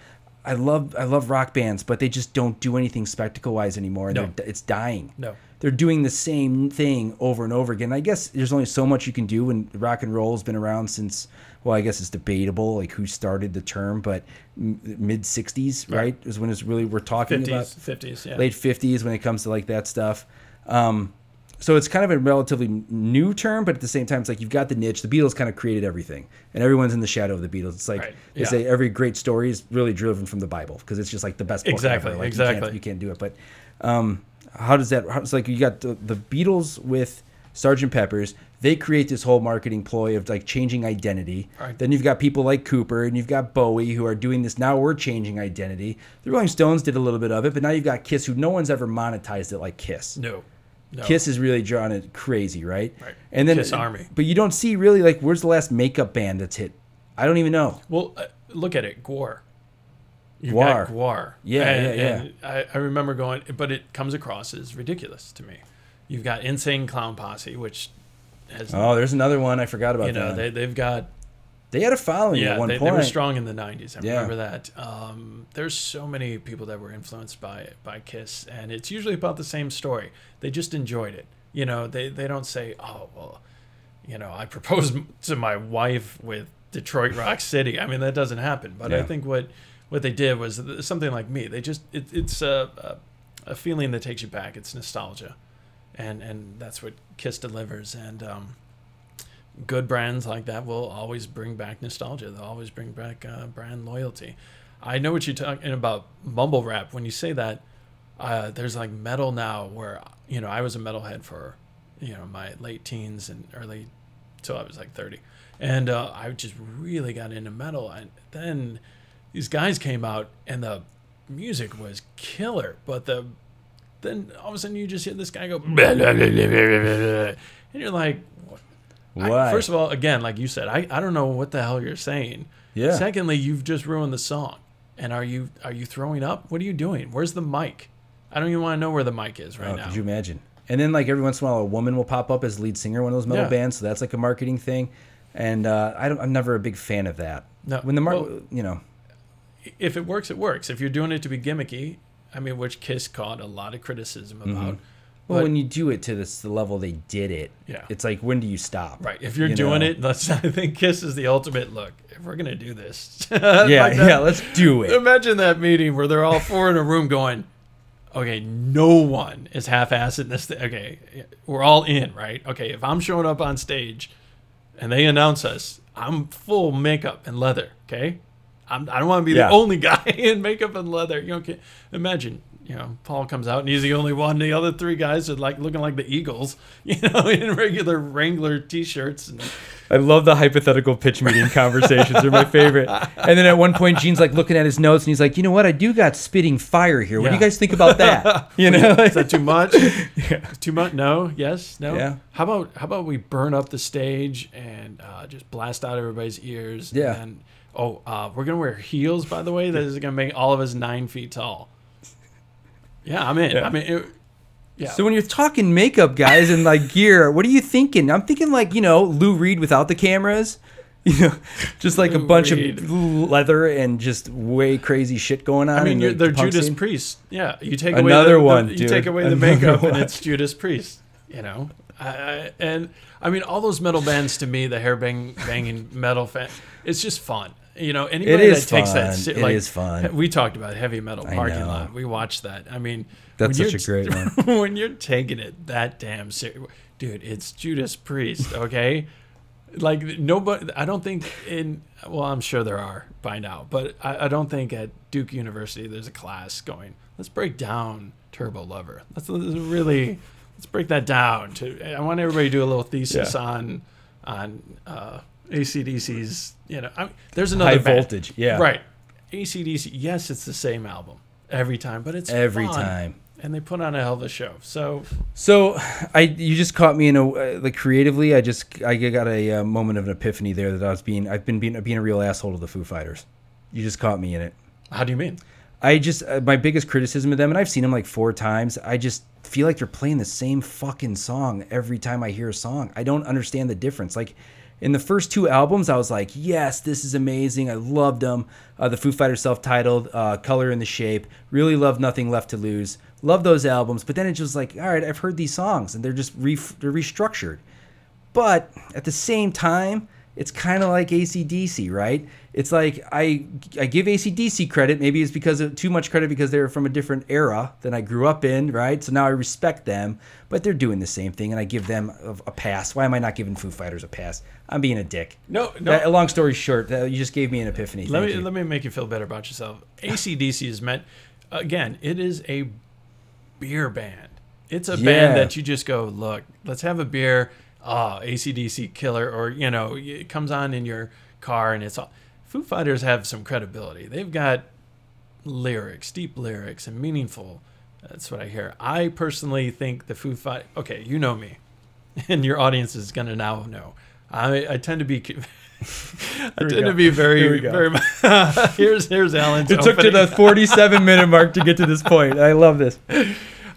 I love I love rock bands, but they just don't do anything spectacle wise anymore. And no. It's dying. No, they're doing the same thing over and over again. I guess there's only so much you can do. And rock and roll has been around since, well, I guess it's debatable like who started the term, but m- mid sixties, right. right, is when it's really we're talking fifties, about fifties, yeah, late fifties when it comes to like that stuff. Um, So it's kind of a relatively new term, but at the same time, it's like you've got the niche. The Beatles kind of created everything, and everyone's in the shadow of the Beatles. It's like right. they yeah. say every great story is really driven from the Bible because it's just like the best book exactly. ever. Like exactly, exactly. You can't do it. But um, how does that? How, it's like you got the, the Beatles with Sergeant Pepper's. They create this whole marketing ploy of like changing identity. Right. Then you've got people like Cooper and you've got Bowie who are doing this. Now we're changing identity. The Rolling Stones did a little bit of it, but now you've got Kiss, who no one's ever monetized it like Kiss. No. No. Kiss is really drawn it crazy, right? Right. And then Kiss Army. But you don't see really like where's the last makeup band that's hit? I don't even know. Well, uh, look at it, Gwar. You Gwar. Got Gwar. Yeah, and, yeah, yeah. And I, I remember going, but it comes across as ridiculous to me. You've got Insane Clown Posse, which. Has, oh, there's another one I forgot about. You know, that. They, they've got. They had a following yeah, at one they, point. They were strong in the nineties. I yeah. remember that. Um, there's so many people that were influenced by by Kiss, and it's usually about the same story. They just enjoyed it. You know, they they don't say, oh well, you know, I proposed to my wife with Detroit Rock City. I mean, that doesn't happen. But yeah. I think what what they did was something like me. They just it, it's a, a a feeling that takes you back. It's nostalgia. And and that's what Kiss delivers. And um, good brands like that will always bring back nostalgia. They'll always bring back uh, brand loyalty. I know what you're talking about, mumble rap. When you say that, uh, there's like metal now where, you know, I was a metalhead for, you know, my late teens and early, till I was like thirty. And uh, I just really got into metal. And then these guys came out and the music was killer. But the... then all of a sudden you just hear this guy go, blah, blah, blah, blah, blah, and you're like, what? I, first of all, again, like you said, I, I don't know what the hell you're saying. Yeah. Secondly, you've just ruined the song. And are you are you throwing up? What are you doing? Where's the mic? I don't even want to know where the mic is right oh, now. Could you imagine? And then like every once in a while, a woman will pop up as lead singer in one of those metal yeah. bands. So that's like a marketing thing. And uh, I don't, I'm never a big fan of that. No. When the mar- well, you know, if it works, it works. If you're doing it to be gimmicky. I mean, which Kiss caught a lot of criticism about. Mm-hmm. Well, when you do it to this, the level they did it, yeah. it's like, when do you stop? Right. If you're you doing know? It, let's. I think Kiss is the ultimate look. If we're going to do this. yeah, like that, yeah, let's do it. Imagine that meeting where they're all four in a room going, okay, no one is half-assed in this thing. Okay, we're all in, right? Okay, if I'm showing up on stage and they announce us, I'm full makeup and leather, okay? I'm, I don't want to be yeah. the only guy in makeup and leather. You know, imagine, you know, Paul comes out and he's the only one. The other three guys are like looking like the Eagles, you know, in regular Wrangler T-shirts. And... I love the hypothetical pitch meeting conversations. They're my favorite. And then at one point, Gene's like looking at his notes and he's like, you know what? I do got spitting fire here. What yeah. do you guys think about that? You know, is that too much? yeah. Too much? No. Yes. No. Yeah. How about how about we burn up the stage and uh, just blast out everybody's ears? Yeah. And Oh, uh, we're going to wear heels, by the way. That is going to make all of us nine feet tall. Yeah, I'm in. Yeah. I mean, it, yeah. So when you're talking makeup, guys, and like gear, what are you thinking? I'm thinking like, you know, Lou Reed without the cameras. You know, just like Lou a bunch Reed. Of leather and just way crazy shit going on. I mean, you're, the, they're the Judas scene. Priest. Yeah, you take another away the, one. The, you dude. Take away the another makeup, one. And it's Judas Priest. You know, I, I, and I mean, all those metal bands to me, the hair bang, banging metal fan, it's just fun. You know, anybody that fun. Takes that shit, like, it is fun. We talked about heavy metal parking lot. We watched that. I mean, that's such a great one. When you're taking it that damn serious, dude, it's Judas Priest, okay? Like nobody, I don't think in. Well, I'm sure there are by now, but I, I don't think at Duke University there's a class going, let's break down Turbo Lover. Let's, let's really, let's break that down. To I want everybody to do a little thesis yeah. on on. Uh, A C D C's, you know, I mean, there's another high band. Voltage, yeah, right. A C D C, yes, it's the same album every time, but it's every fun. Time, and they put on a hell of a show. So, so I, you just caught me in a like creatively. I just I got a, a moment of an epiphany there that I was being I've been being being a real asshole to the Foo Fighters. You just caught me in it. How do you mean? I just uh, my biggest criticism of them, and I've seen them like four times. I just feel like they're playing the same fucking song every time I hear a song. I don't understand the difference, like. In the first two albums, I was like, yes, this is amazing. I loved them. Uh, the Foo Fighters self-titled, uh, Color and the Shape. Really loved Nothing Left to Lose. Loved those albums. But then it's just like, all right, I've heard these songs, and they're just re- they're restructured. But at the same time, it's kind of like A C D C, right? It's like I I give A C D C credit. Maybe it's because of too much credit because they're from a different era than I grew up in, right? So now I respect them, but they're doing the same thing, and I give them a, a pass. Why am I not giving Foo Fighters a pass? I'm being a dick. No, no. That, long story short, that, you just gave me an epiphany. Let Thank me you. Let me make you feel better about yourself. A C D C is meant, again, it is a beer band. It's a yeah. band that you just go, look, let's have a beer. Ah, oh, A C D C killer, or, you know, it comes on in your car and it's all. Foo Fighters have some credibility. They've got lyrics, deep lyrics, and meaningful. That's what I hear. I personally think the Foo Fighters, okay, you know me, and your audience is going to now know. I, I tend to be... I tend to be very, very much. here's here's Alan's. It opening. Took to the forty-seven minute mark to get to this point. I love this.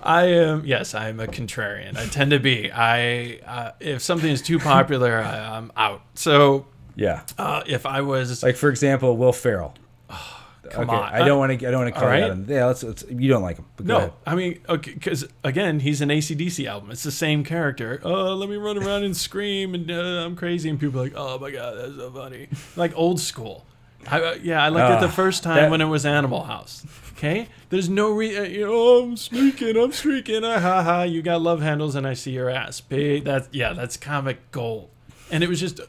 I am yes, I am a contrarian. I tend to be. I uh, if something is too popular, I, I'm out. So yeah, uh, if I was like, for example, Will Ferrell. Oh, come okay, on, I don't want to. I don't want to call right. him. Yeah, let's, let's. You don't like him. No, ahead. I mean, okay, because again, he's an A C D C album. It's the same character. Oh, uh, let me run around and scream, and uh, I'm crazy, and people are like, oh my god, that's so funny. Like old school. I, uh, yeah, I liked uh, it the first time that, when it was Animal House. Okay, there's no reason. You know, I'm sneaking, I'm sneaking. Ah, ha ha. You got love handles, and I see your ass. That's yeah, that's comic gold. And it was just,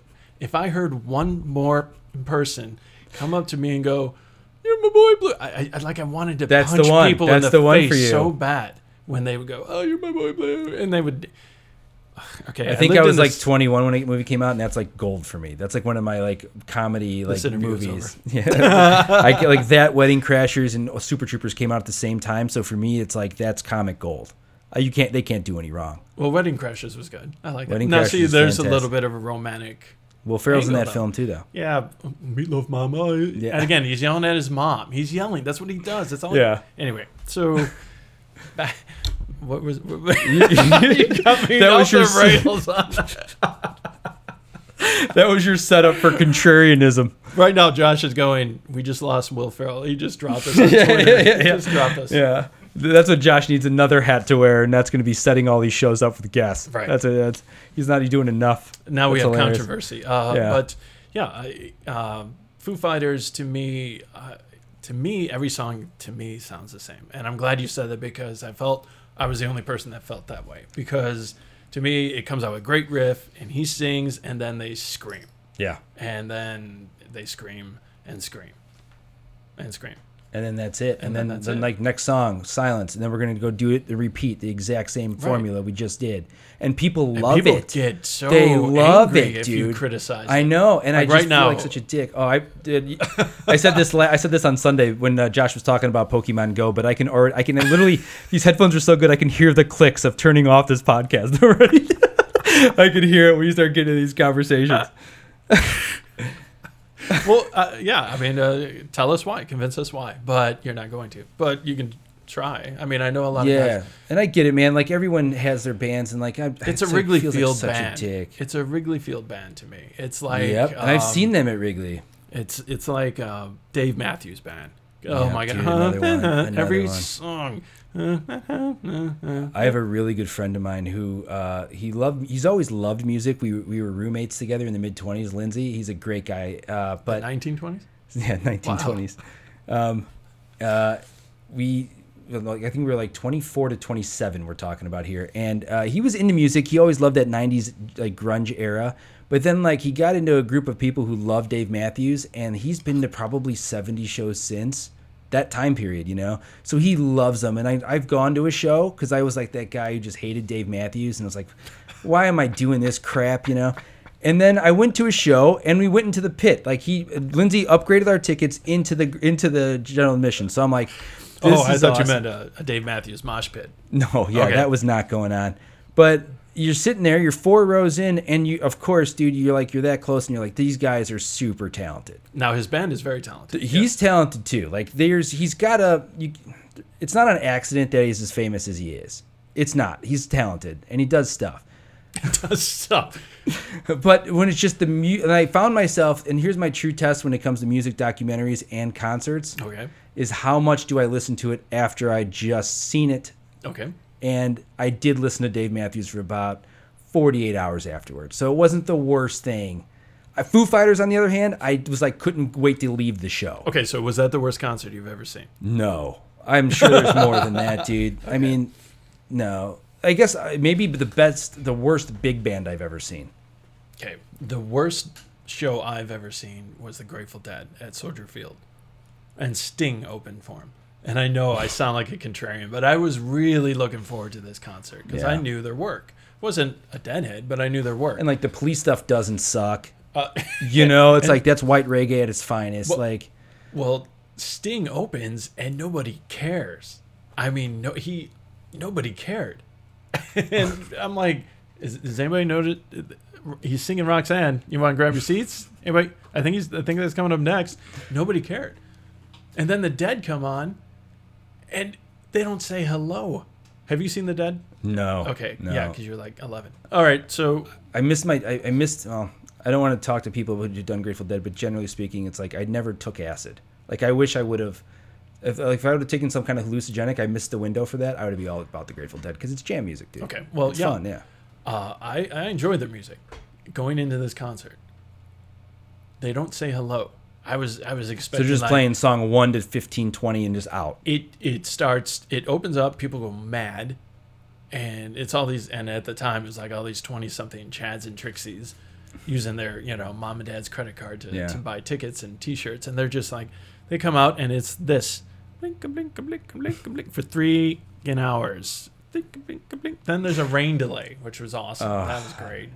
if I heard one more person come up to me and go, "You're my boy Blue," I, I like I wanted to that's punch the one. people that's in the, the face for you. So bad when they would go, "Oh, you're my boy Blue," and they would. Okay, I think I, I was like this... twenty-one when the movie came out, and that's like gold for me. That's like one of my like comedy like movies. Yeah, I, like that Wedding Crashers and Super Troopers came out at the same time, so for me, it's like that's comic gold. Uh, you can't, they can't do any wrong. Well, Wedding Crashers was good. I like that. Wedding now, Crashers see, there's fantastic. A little bit of a romantic. Will Ferrell's in that up. film too, though. Yeah, Meatloaf Mama. Yeah. And again, he's yelling at his mom. He's yelling. That's what he does. That's all. Yeah. He... Anyway, so. back... What was what, you got me that off was your the rails on that. That was your setup for contrarianism. Right now, Josh is going, we just lost Will Ferrell. He just dropped us on yeah, Twitter. Yeah, yeah, he yeah. just dropped us. Yeah. That's what Josh needs, another hat to wear, and that's going to be setting all these shows up with guests. Right. That's, a, that's he's not doing enough. Now that's we have hilarious. controversy. Uh, yeah. But yeah, uh, Foo Fighters to me, uh, to me, every song to me sounds the same. And I'm glad you said that because I felt... I was the only person that felt that way because to me, it comes out with a great riff and he sings and then they scream. Yeah. And then they scream and scream and scream. And then that's it. And, and then, then, that's then it. Like next song, silence. And then we're going to go do it, the repeat, the exact same right. formula we just did. And people love and people it. People get so they love angry it, if dude. you criticize it. I know. And like I just right feel now, like such a dick. Oh, I did. I said this la- I said this on Sunday when uh, Josh was talking about Pokemon Go, but I can already, I can literally, these headphones are so good, I can hear the clicks of turning off this podcast already. I can hear it when you start getting into these conversations. Uh. Well, uh, yeah, I mean, uh, tell us why, convince us why, but you're not going to. But you can try. I mean, I know a lot yeah. of guys. Yeah, and I get it, man. Like, everyone has their bands, and, like, I, it's, it's a Wrigley like, Field like band. Such a dick. It's a Wrigley Field band to me. It's like... Yep, and um, I've seen them at Wrigley. It's it's like uh, Dave Matthews Band. Oh, yeah, my God. Dude, another one, another Every one. song... I have a really good friend of mine who uh, he loved. He's always loved music. We we were roommates together in the mid twenties. Lindsay, he's a great guy. Uh, but nineteen twenties. Yeah, nineteen twenties. Wow. Um, uh, we like I think we were like twenty four to twenty seven. We're talking about here, and uh, he was into music. He always loved that nineties like grunge era. But then like he got into a group of people who love Dave Matthews, and he's been to probably seventy shows since. That time period, you know? So he loves them. And I, I've gone to a show because I was like that guy who just hated Dave Matthews. And I was like, why am I doing this crap, you know? And then I went to a show and we went into the pit. Like he, Lindsay upgraded our tickets into the into the general admission. So I'm like, this oh, I thought awesome. you meant a, a Dave Matthews mosh pit. No, yeah, okay. That was not going on. But you're sitting there, you're four rows in, and you, of course, dude, you're like, you're that close, and you're like, these guys are super talented. Now his band is very talented. He's yeah. talented too. Like there's, he's got a. You, it's not an accident that he's as famous as he is. It's not. He's talented, and he does stuff. He does stuff. But when it's just the mu- and I found myself, and here's my true test when it comes to music documentaries and concerts. Okay. Is how much do I listen to it after I just seen it? Okay. And I did listen to Dave Matthews for about forty-eight hours afterwards. So it wasn't the worst thing. I, Foo Fighters, on the other hand, I was like, couldn't wait to leave the show. Okay, so was that the worst concert you've ever seen? No. I'm sure there's more than that, dude. Okay. I mean, no. I guess maybe the best, the worst big band I've ever seen. Okay. The worst show I've ever seen was the Grateful Dead at Soldier Field. And Sting opened for him. And I know I sound like a contrarian, but I was really looking forward to this concert because yeah. I knew their work. Wasn't a Deadhead, but I knew their work. And like the Police stuff doesn't suck. Uh, you know, it's and, like that's white reggae at its finest. Well, like, well, Sting opens and nobody cares. I mean, no, he nobody cared. And I'm like, is, does anybody notice? He's singing Roxanne. You want to grab your seats? Anybody? I think he's. I think that's coming up next. Nobody cared. And then the Dead come on, and they don't say hello. Have you seen the Dead? No. Okay. No. Yeah, because you're like eleven. All right. So I missed my. I, I missed. Well, I don't want to talk to people who've done Grateful Dead, but generally speaking, it's like I never took acid. Like I wish I would have. If, like, if I would have taken some kind of hallucinogenic, I missed the window for that. I would be all about the Grateful Dead because it's jam music, dude. Okay. Well, it's yeah. fun. Yeah. Uh, I I enjoyed their music. Going into this concert, they don't say hello. I was I was expecting. So they're just like, playing song one to fifteen, twenty, and just out. It it starts. It opens up. People go mad, and it's all these. And at the time, it was like all these twenty something Chads and Trixies, using their you know mom and dad's credit card to, yeah. to buy tickets and T-shirts, and they're just like they come out and it's this blink blink blink blink blink for three in hours. Then there's a rain delay, which was awesome. Oh, that was great.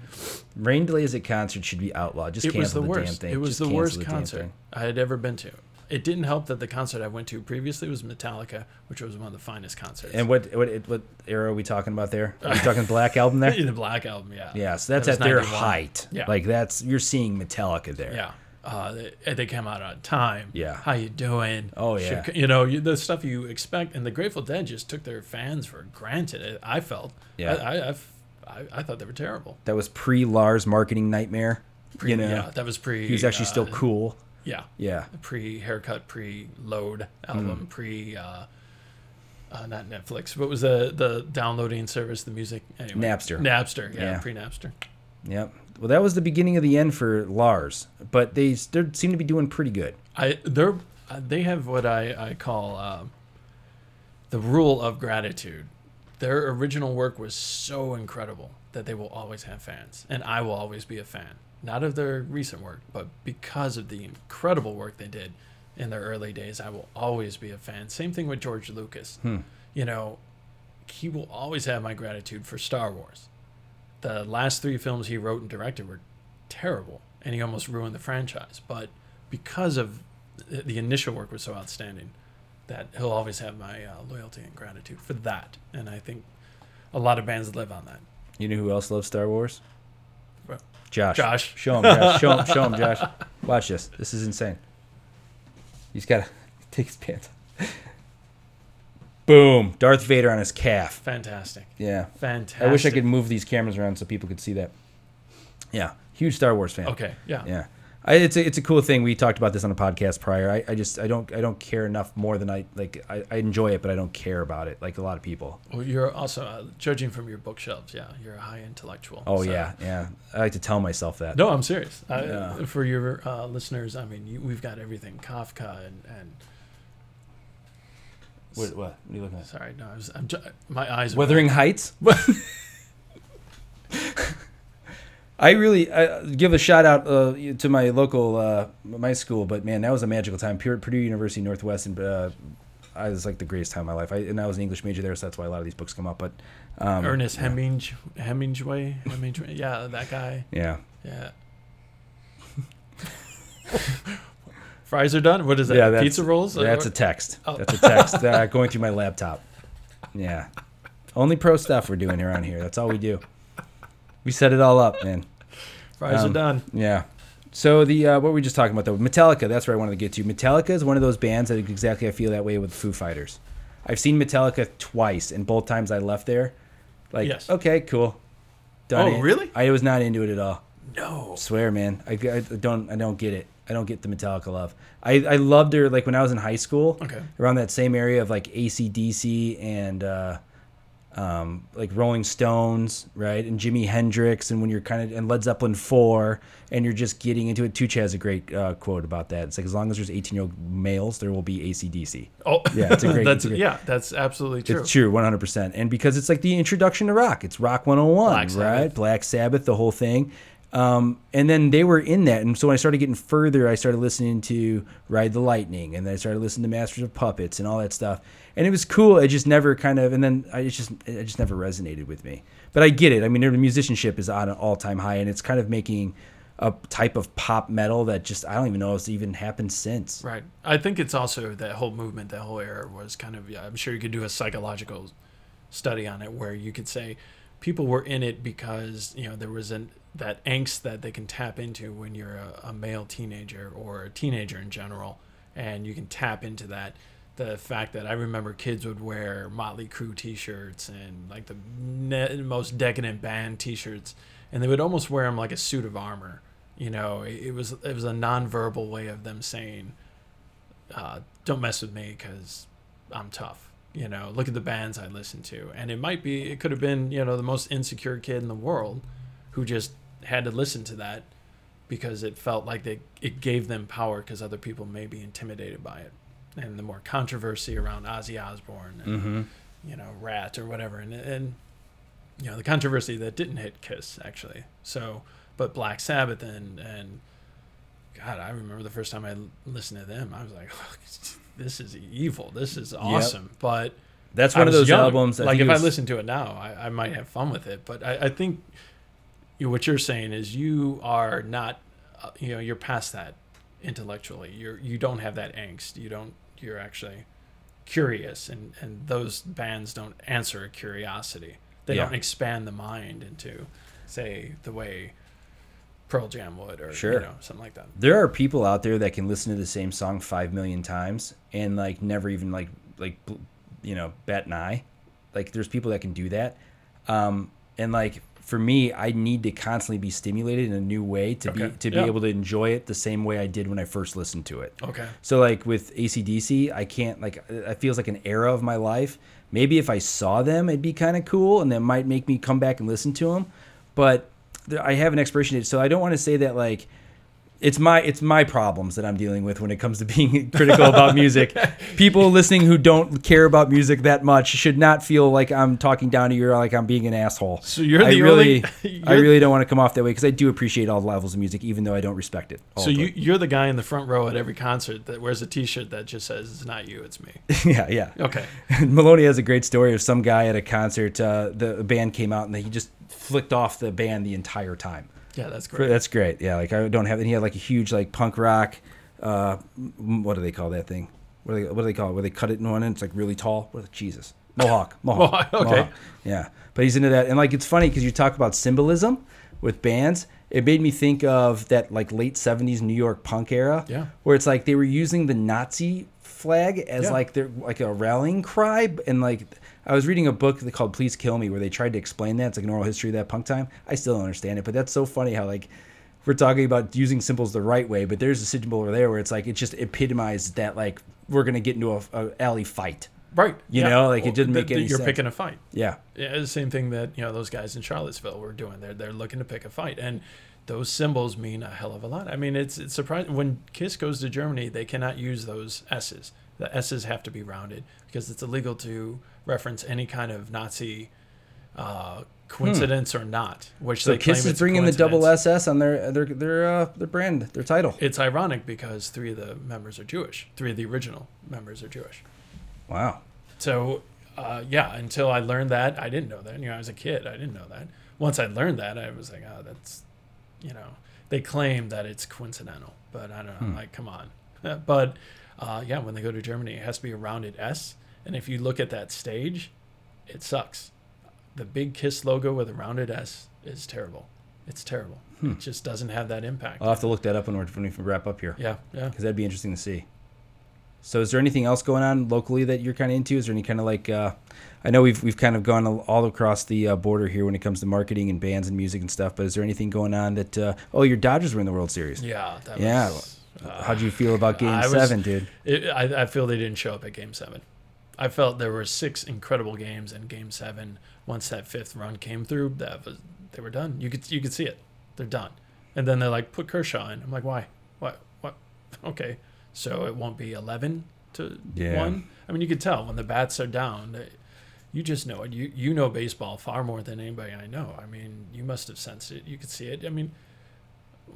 Rain delays at concerts should be outlawed. Just cancel the, the damn thing. It was Just the worst the concert I had ever been to. It didn't help that the concert I went to previously was Metallica, which was one of the finest concerts. And what what what era are we talking about there? Are we talking Black Album there? The Black Album, yeah. Yeah, so that's that at ninety-one. Their height. Yeah. Like that's you're seeing Metallica there. Yeah. Uh, they, they came out on time. Yeah. How you doing? Oh, yeah. Should, you know, you, the stuff you expect. And the Grateful Dead just took their fans for granted, I felt. Yeah. I I, I, I thought they were terrible. That was pre-Lars marketing nightmare. Pre, you know? Yeah, that was pre... He was actually uh, still cool. Yeah. Yeah. Pre-haircut, pre-load album, mm. pre... Uh, uh, not Netflix. What was the, the downloading service, the music? Anyway. Napster. Napster, yeah, yeah. Pre-Napster. Yep. Well, that was the beginning of the end for Lars, but they seem to be doing pretty good. I they're they have what I I call uh, the rule of gratitude. Their original work was so incredible that they will always have fans, and I will always be a fan. Not of their recent work, but because of the incredible work they did in their early days, I will always be a fan. Same thing with George Lucas. Hmm. You know, he will always have my gratitude for Star Wars. The last three films he wrote and directed were terrible, and he almost ruined the franchise. But because of the initial work was so outstanding, that he'll always have my uh, loyalty and gratitude for that. And I think a lot of bands live on that. You know who else loves Star Wars? Well, Josh. Josh. Show him, Josh. Show him, show him, Josh. Watch this. This is insane. He's got to take his pants off. Boom. Darth Vader on his calf. Fantastic. Yeah. Fantastic. I wish I could move these cameras around so people could see that. Yeah. Huge Star Wars fan. Okay. Yeah. Yeah. I, it's a, it's a cool thing. We talked about this on a podcast prior. I, I just I don't I don't care enough more than I like I, I enjoy it, but I don't care about it like a lot of people. Well, you're also uh, judging from your bookshelves. Yeah, you're a high intellectual. Oh so. yeah, yeah. I like to tell myself that. No, I'm serious. I, yeah. For your uh, listeners, I mean, you, we've got everything Kafka and. and What, what? What are you looking at? Sorry, no, I was. I'm. My eyes. Are Wuthering right. Heights. I really I give a shout out uh, to my local uh, my school, but man, that was a magical time. Purdue University Northwestern. Uh, I was like the greatest time of my life. I and I was an English major there, so that's why a lot of these books come up. But um, Ernest yeah. Hemingway, Hemingway, Hemingway, yeah, that guy. Yeah. Yeah. Fries are done? What is that? Yeah, pizza rolls? That's a text. Oh. That's a text. uh, going through my laptop. Yeah. Only pro stuff we're doing around here. That's all we do. We set it all up, man. Fries um, are done. Yeah. So the uh, what were we just talking about, though? Metallica. That's where I wanted to get to. Metallica is one of those bands that exactly I feel that way with Foo Fighters. I've seen Metallica twice, and both times I left there. Like, yes. Okay, cool. Done oh, it. Really? I was not into it at all. No. I swear, man. I, I don't. I don't get it. I don't get the Metallica love. I, I loved her like when I was in high school, okay. around that same area of like A C D C and uh, um, like Rolling Stones, right? And Jimi Hendrix, and when you're kind of and Led Zeppelin four, and you're just getting into it. Tucci has a great uh, quote about that. It's like as long as there's eighteen year old males, there will be A C D C. Oh, yeah, it's a great. that's, it's a great yeah, that's absolutely true. It's true, one hundred percent. And because it's like the introduction to rock, it's Rock one oh one, Black right? Sabbath. Black Sabbath, the whole thing. Um, and then they were in that. And so when I started getting further, I started listening to Ride the Lightning, and then I started listening to Masters of Puppets and all that stuff. And it was cool. It just never kind of, and then I just, it just never resonated with me, but I get it. I mean, their musicianship is on an all time high, and it's kind of making a type of pop metal that just, I don't even know if it's even happened since. Right. I think it's also that whole movement, that whole era was kind of, yeah, I'm sure you could do a psychological study on it where you could say people were in it because, you know, there was an, that angst that they can tap into when you're a, a male teenager or a teenager in general, and you can tap into that. The fact that I remember kids would wear Motley Crue t-shirts and like the ne- most decadent band t-shirts, and they would almost wear them like a suit of armor. You know, it, it was it was a nonverbal way of them saying, uh, "Don't mess with me because I'm tough." You know, look at the bands I listen to, and it might be it could have been you know the most insecure kid in the world who just had to listen to that because it felt like they, it gave them power because other people may be intimidated by it. And the more controversy around Ozzy Osbourne and, mm-hmm. you know, Rat or whatever. And, and, you know, the controversy that didn't hit Kiss, actually. So, but Black Sabbath and, and God, I remember the first time I listened to them, I was like, oh, this is evil. This is awesome. Yep. But that's one of those young albums. That like if was... I listen to it now, I, I might have fun with it. But I, I think... what you're saying is you are not, you know, you're past that intellectually. You're, you don't have that angst. You don't, you're actually curious, and, and those bands don't answer a curiosity. They yeah. don't expand the mind into, say, the way Pearl Jam would or, sure. you know, something like that. There are people out there that can listen to the same song five million times and, like, never even, like, like you know, bat an eye. Like, there's people that can do that. Um, and, like... for me, I need to constantly be stimulated in a new way to okay. be to be yeah. able to enjoy it the same way I did when I first listened to it. Okay. So like with A C D C, I can't like it feels like an era of my life. Maybe if I saw them, it'd be kind of cool, and that might make me come back and listen to them. But there, I have an expiration date, so I don't want to say that like it's my it's my problems that I'm dealing with when it comes to being critical about music. People listening who don't care about music that much should not feel like I'm talking down to you or like I'm being an asshole. So you're I the really, only, I really don't want to come off that way because I do appreciate all the levels of music, even though I don't respect it. So you, you're the guy in the front row at every concert that wears a T-shirt that just says, it's not you, it's me. yeah, yeah. Okay. Maloney has a great story of some guy at a concert. Uh, the band came out and he just flicked off the band the entire time. Yeah, that's great. That's great. Yeah, like I don't have. And he had like a huge like punk rock. Uh, what do they call that thing? What do they What do they call it? Where they cut it in one end? It's like really tall. What are the, Jesus, mohawk, mohawk. Okay. Mohawk. Yeah, but he's into that. And like it's funny because you talk about symbolism with bands. It made me think of that like late seventies New York punk era. Yeah. Where it's like they were using the Nazi flag as yeah. like their like a rallying cry, and like I was reading a book called Please Kill Me where they tried to explain that. It's like an oral history of that punk time. I still don't understand it, but that's so funny how like we're talking about using symbols the right way, but there's a symbol over there where it's like it just epitomized that like we're gonna get into a, a alley fight, right? You yeah. know, like well, it didn't make the, any. You're sense. Picking a fight, yeah. yeah. The same thing that you know those guys in Charlottesville were doing. They're they're looking to pick a fight, and those symbols mean a hell of a lot. I mean, it's it's surprising when Kiss goes to Germany, they cannot use those S's. The S's have to be rounded because it's illegal to reference any kind of Nazi uh, coincidence hmm. or not. Which so they Kiss claim is bringing the double S S on their their their uh, their brand, their title. It's ironic because three of the members are Jewish. Three of the original members are Jewish. Wow. So uh, yeah, until I learned that, I didn't know that. You know, I was a kid. I didn't know that. Once I learned that, I was like, oh, that's, you know, they claim that it's coincidental, but I don't know. Hmm. Like, come on. But Uh, yeah, when they go to Germany, it has to be a rounded S. And if you look at that stage, it sucks. The big Kiss logo with a rounded S is terrible. It's terrible. Hmm. It just doesn't have that impact. I'll have to look that up when, we're, when we wrap up here. Yeah, yeah. Because that'd be interesting to see. So is there anything else going on locally that you're kind of into? Is there any kind of like... Uh, I know we've we've kind of gone all across the uh, border here when it comes to marketing and bands and music and stuff, but is there anything going on that... Uh, oh, your Dodgers were in the World Series. Yeah, that was... Yeah. How do you feel about Game uh, Seven, was, dude? It, I, I feel they didn't show up at Game Seven. I felt there were six incredible games, and Game Seven, once that fifth run came through, that was they were done. You could you could see it. They're done. And then they're like, put Kershaw in. I'm like, why? What? What? Okay, so it won't be eleven to yeah. one. I mean, you could tell when the bats are down. They, you just know it. You you know baseball far more than anybody I know. I mean, you must have sensed it. You could see it. I mean,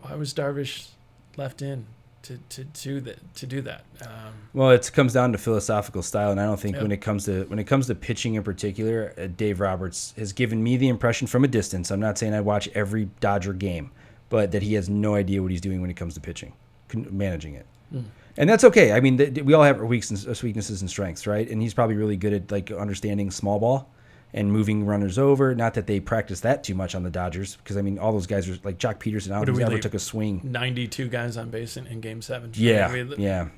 why was Darvish left in to to do that? To do that? Um, well, it comes down to philosophical style, and I don't think yep. when it comes to when it comes to pitching in particular, uh, Dave Roberts has given me the impression from a distance. I'm not saying I watch every Dodger game, but that he has no idea what he's doing when it comes to pitching, managing it. Mm. And that's okay. I mean, th- we all have our weaknesses and strengths, right? And he's probably really good at like understanding small ball and moving runners over. Not that they practice that too much on the Dodgers, because I mean, all those guys are like Jock Peterson. I don't never took a swing. ninety-two guys on base in, in Game Seven. Yeah, I mean, yeah.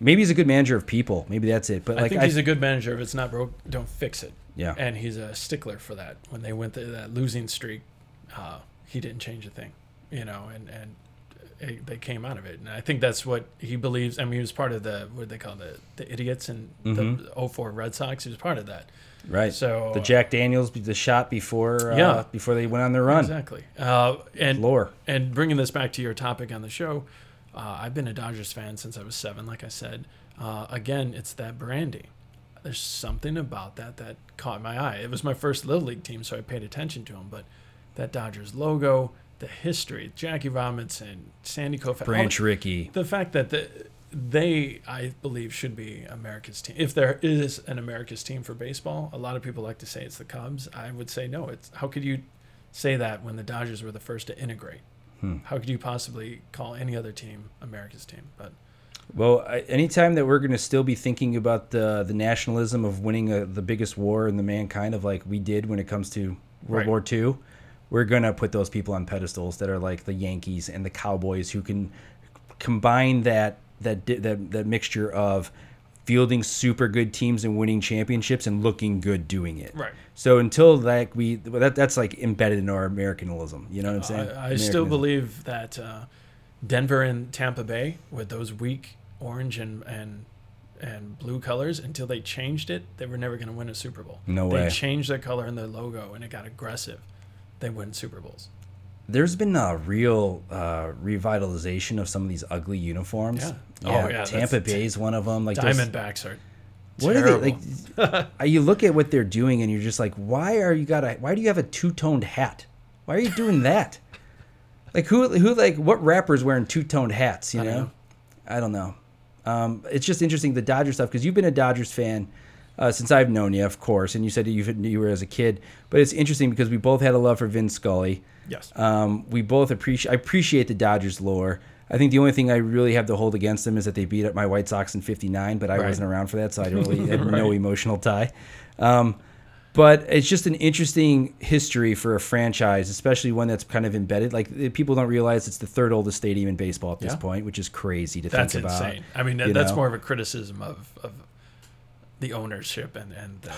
Maybe he's a good manager of people. Maybe that's it. But like, I think I, he's a good manager. If it's not broke, don't fix it. Yeah. And he's a stickler for that. When they went through that losing streak, uh, he didn't change a thing. You know, and and. It, they came out of it, and I think that's what he believes. I mean, he was part of the what do they call the the idiots and mm-hmm. the oh four Red Sox. He was part of that, right? So the Jack Daniels, the shot before yeah, uh, before they went on their run, exactly. Uh, and lore and bringing this back to your topic on the show, uh, I've been a Dodgers fan since I was seven. Like I said, uh, again, it's that branding. There's something about that that caught my eye. It was my first Little League team, so I paid attention to them. But that Dodgers logo. The history, Jackie Robinson, Sandy Koufax, Branch Rickey. The fact that the, they, I believe, should be America's team. If there is an America's team for baseball, a lot of people like to say it's the Cubs. I would say no. It's how could you say that when the Dodgers were the first to integrate? Hmm. How could you possibly call any other team America's team? But well, I, anytime that we're going to still be thinking about the the nationalism of winning a, the biggest war in the mankind of like we did when it comes to World right. War Two. We're going to put those people on pedestals that are like the Yankees and the Cowboys who can combine that that that, that mixture of fielding super good teams and winning championships and looking good doing it. Right. So until like we that that's like embedded in our Americanism, you know what I'm saying? Uh, I, I still believe that uh, Denver and Tampa Bay with those weak orange and and and blue colors until they changed it, they were never going to win a Super Bowl. No way. They changed their color and their logo and it got aggressive. They win Super Bowls. There's been a real uh, revitalization of some of these ugly uniforms. Yeah. yeah. Oh, yeah. Tampa Bay's one of them. Like Diamondbacks those, are what terrible. Are they, like, you look at what they're doing, and you're just like, why are you got a? Why do you have a two-toned hat? Why are you doing that? Like who? Who? Like what rappers wearing two-toned hats? You know? I don't know. I don't know. Um, it's just interesting the Dodgers stuff because you've been a Dodgers fan. Uh, since I've known you, of course, and you said that you you were as a kid, but it's interesting because we both had a love for Vin Scully. Yes. Um, we both appreciate. I appreciate the Dodgers lore. I think the only thing I really have to hold against them is that they beat up my White Sox in fifty-nine, but I right. wasn't around for that, so I really had right. no emotional tie. Um, but it's just an interesting history for a franchise, especially one that's kind of embedded. Like people don't realize it's the third oldest stadium in baseball at this yeah. point, which is crazy to that's think about. That's insane. I mean, that, that's know? more of a criticism of. of the ownership and and the,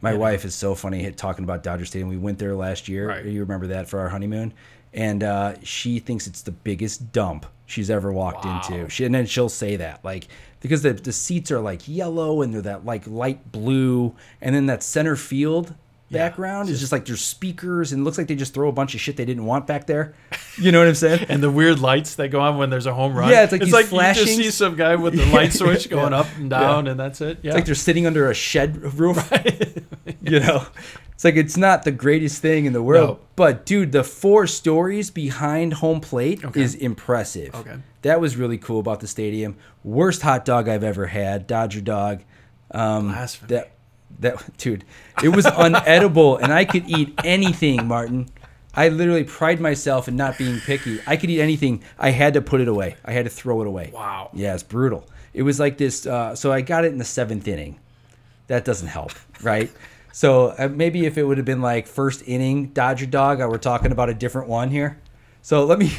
my wife know. is so funny talking about Dodger Stadium. We went there last year. Right. You remember that for our honeymoon, and uh, she thinks it's the biggest dump she's ever walked wow. into. She and then she'll say that like because the the seats are like yellow and they're that like light blue, and then that center field background yeah. is just like there's speakers and it looks like they just throw a bunch of shit they didn't want back there. You know what I'm saying? And the weird lights that go on when there's a home run. Yeah, it's like it's like flashing. You just see some guy with the light switch going yeah. up and down, yeah. and that's it. Yeah, it's like they're sitting under a shed roof. Right. You know, it's like it's not the greatest thing in the world, no. but dude, the four stories behind home plate okay. is impressive. Okay, that was really cool about the stadium. Worst hot dog I've ever had, Dodger dog. Um, Blasphemy. That. That dude, it was unedible, and I could eat anything, Martin. I literally pride myself in not being picky. I could eat anything. I had to put it away. I had to throw it away. Wow. Yeah, it's brutal. It was like this. Uh, so I got it in the seventh inning. That doesn't help, right? So uh, maybe if it would have been like first inning Dodger dog, I were talking about a different one here. So let me.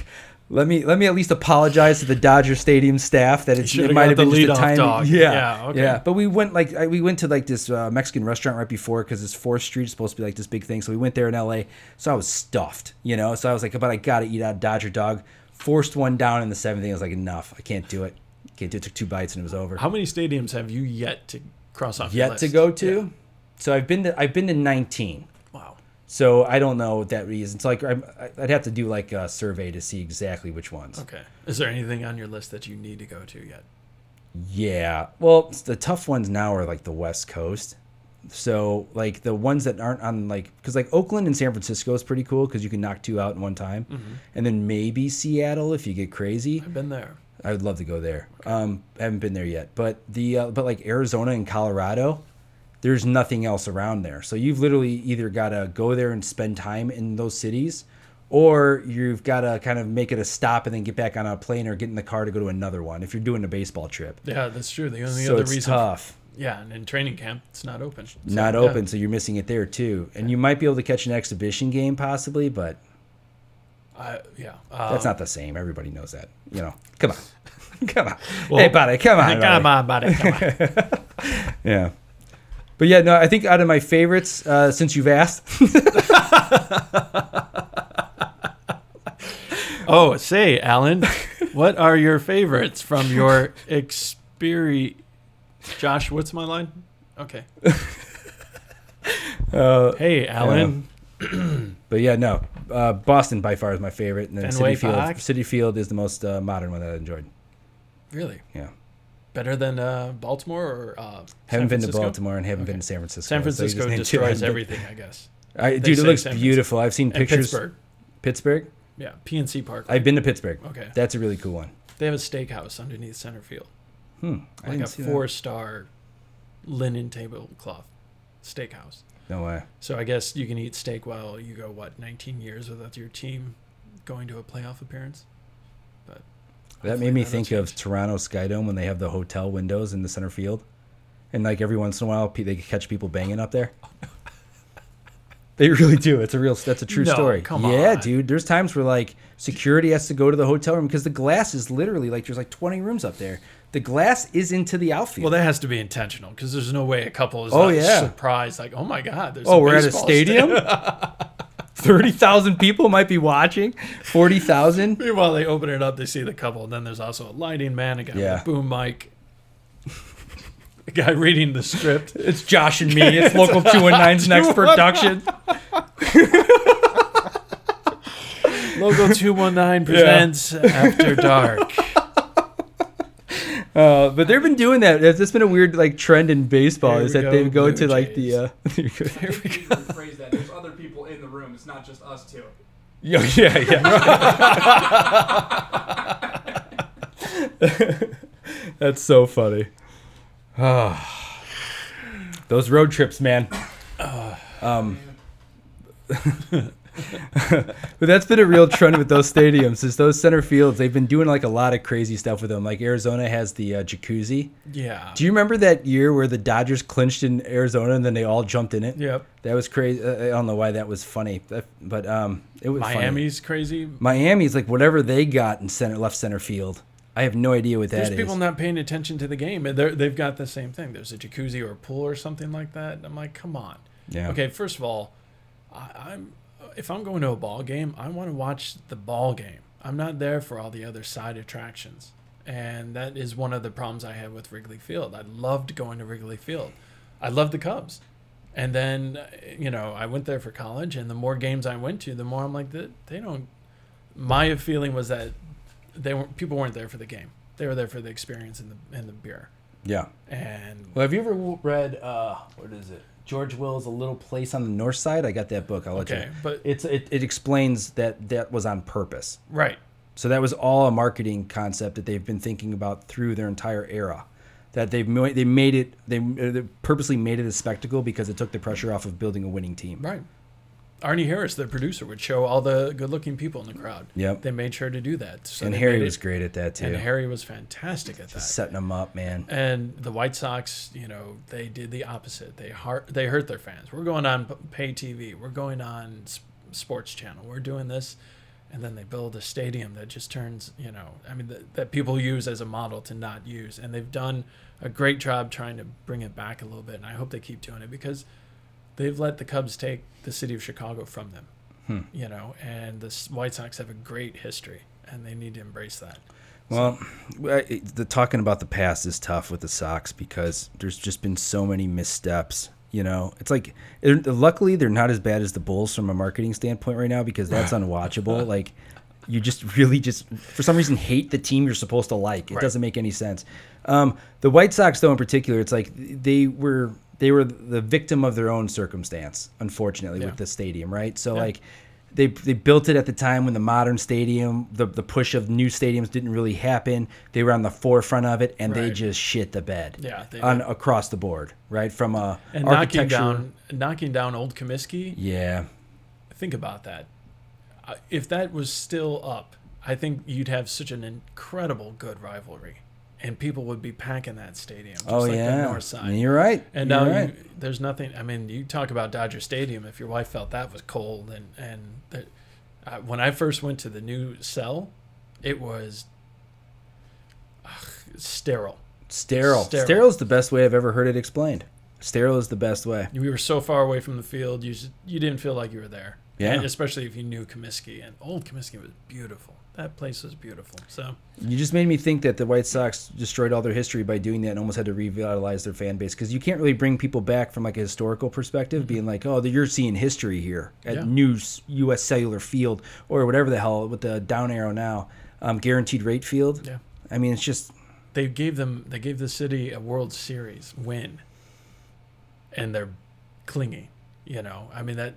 Let me let me at least apologize to the Dodger Stadium staff that it's, it might have been just a timing. Dog. Yeah, yeah, okay. yeah. But we went like we went to like this uh, Mexican restaurant right before because it's Fourth Street is supposed to be like this big thing. So we went there in L A. So I was stuffed, you know. So I was like, but I gotta eat out Dodger dog. Forced one down in the seventh inning. I was like, enough. I can't do it. Can't do it. Took two bites and it was over. How many stadiums have you yet to cross off? Yet your list? to go to? Yeah. So I've been to I've been to nineteen. So I don't know what that is. It's like I'm, I'd have to do like a survey to see exactly which ones. Okay. Is there anything on your list that you need to go to yet? Yeah. Well, the tough ones now are like the West Coast. So like the ones that aren't on like, because like Oakland and San Francisco is pretty cool because you can knock two out in one time, mm-hmm. and then maybe Seattle if you get crazy. I've been there. I would love to go there. Okay. Um, I haven't been there yet, but the uh, but like Arizona and Colorado, there's nothing else around there. So you've literally either got to go there and spend time in those cities, or you've got to kind of make it a stop and then get back on a plane or get in the car to go to another one if you're doing a baseball trip. Yeah, that's true. The only so other it's reason tough. Yeah, and in training camp, it's not open. So, not open, yeah. So you're missing it there, too. And yeah. you might be able to catch an exhibition game, possibly, but uh, yeah, um, that's not the same. Everybody knows that. You know, come on. come on. Well, hey, buddy, come on, buddy. Come on, buddy, come on. yeah. But, yeah, no, I think out of my favorites, uh, since you've asked. Oh, say, Alan, what are your favorites from your experience? Josh, what's my line? Okay. uh, hey, Alan. Um, but yeah, no. Uh, Boston by far is my favorite, and then Fenway City Field. Park? City Field is the most uh, modern one that I enjoyed. Really? Yeah. Better than uh, Baltimore or uh, San haven't Francisco? Been to Baltimore and haven't okay. been to San Francisco. San Francisco so destroys everything, I guess. I, dude, it looks San beautiful. I've seen pictures. And Pittsburgh. Pittsburgh. Yeah, P N C Park. Right? I've been to Pittsburgh. Okay, that's a really cool one. They have a steakhouse underneath center field. Hmm, like a four-star linen tablecloth steakhouse. No way. So I guess you can eat steak while you go, what, nineteen years without your team going to a playoff appearance? But that made me think of Toronto Skydome when they have the hotel windows in the center field. And, like, every once in a while, they catch people banging up there. They really do. It's a real. That's a true no, story. Come on. Yeah, dude. There's times where, like, security has to go to the hotel room because the glass is literally, like, there's, like, twenty rooms up there. The glass is into the outfield. Well, that has to be intentional because there's no way a couple is oh, not yeah. surprised. Like, oh, my God. There's oh, a we're at a stadium? thirty thousand people might be watching. forty thousand. Meanwhile, they open it up. They see the couple. And then there's also a lighting man, a guy yeah. with a boom mic, a guy reading the script. It's Josh and me. It's Local two nineten's next production. Local two nineteen presents yeah. After Dark. Uh, but they've been doing that. It's been a weird like trend in baseball is that go, they go Blue to Jays. Like the. Uh, there we go. Rephrase that. There's other people in the room. It's not just us two. Yeah, yeah, yeah. That's so funny. Oh. Those road trips, man. Oh, um, man. But that's been a real trend with those stadiums is those center fields. They've been doing like a lot of crazy stuff with them. Like Arizona has the uh, jacuzzi. Yeah. Do you remember that year where the Dodgers clinched in Arizona and then they all jumped in it? Yep. That was crazy. I don't know why that was funny, but um, it was Miami's funny. Crazy. Miami's like whatever they got in center left center field. I have no idea what that is. There's people not paying attention to the game. They're, they've got the same thing. There's a jacuzzi or a pool or something like that. And I'm like, come on. Yeah. Okay. First of all, I, I'm. If I'm going to a ball game, I want to watch the ball game. I'm not there for all the other side attractions. And that is one of the problems I had with Wrigley Field. I loved going to Wrigley Field. I loved the Cubs. And then, you know, I went there for college, and the more games I went to, the more I'm like, they, they don't... My feeling was that they weren't, people weren't there for the game. They were there for the experience and the, and the beer. Yeah. And well, have you ever read, uh, what is it? George Will's A Little Place on the North Side. I got that book. I'll let okay, you. But it's it, it explains that that was on purpose. Right. So that was all a marketing concept that they've been thinking about through their entire era. That they've they made it they, they purposely made it a spectacle because it took the pressure off of building a winning team. Right. Arnie Harris, the producer, would show all the good-looking people in the crowd. Yep. They made sure to do that. So and Harry was great at that too. And Harry was fantastic at that. Just setting them up, man. And the White Sox, you know, they did the opposite. They hurt, they hurt their fans. We're going on pay T V. We're going on Sports Channel. We're doing this, and then they build a stadium that just turns, you know, I mean, that, that people use as a model to not use. And they've done a great job trying to bring it back a little bit. And I hope they keep doing it because they've let the Cubs take the city of Chicago from them, hmm. you know, and the White Sox have a great history, and they need to embrace that. Well, so. the talking about the past is tough with the Sox because there's just been so many missteps, you know. It's like, luckily, they're not as bad as the Bulls from a marketing standpoint right now because that's unwatchable. Like, you just really just, for some reason, hate the team you're supposed to like. It right. doesn't make any sense. Um, the White Sox, though, in particular, it's like they were they were the victim of their own circumstance, unfortunately, yeah. with the stadium, right? So, yeah. like, they they built it at the time when the modern stadium, the, the push of new stadiums didn't really happen. They were on the forefront of it, and right. they just shit the bed yeah, they on, across the board, right? From a and knocking down, knocking down Old Comiskey. Yeah. Think about that. If that was still up, I think you'd have such an incredible good rivalry, and people would be packing that stadium. Just oh like yeah, the north side. You're right. And you're now right. You, there's nothing. I mean, you talk about Dodger Stadium. If your wife felt that was cold, and and that, uh, when I first went to the new cell, it was ugh, sterile. Sterile. Sterile. Sterile is the best way I've ever heard it explained. Sterile is the best way. We were so far away from the field, you just, you didn't feel like you were there. Yeah. And especially if you knew Comiskey. And Old Comiskey was beautiful. That place was beautiful. So you just made me think that the White Sox destroyed all their history by doing that and almost had to revitalize their fan base. Because you can't really bring people back from like a historical perspective, being like, oh, you're seeing history here at yeah. new U S Cellular Field or whatever the hell with the down arrow now. Um, guaranteed rate field. Yeah. I mean, it's just... They gave them. They gave the city a World Series win. And they're clingy. You know, I mean, that...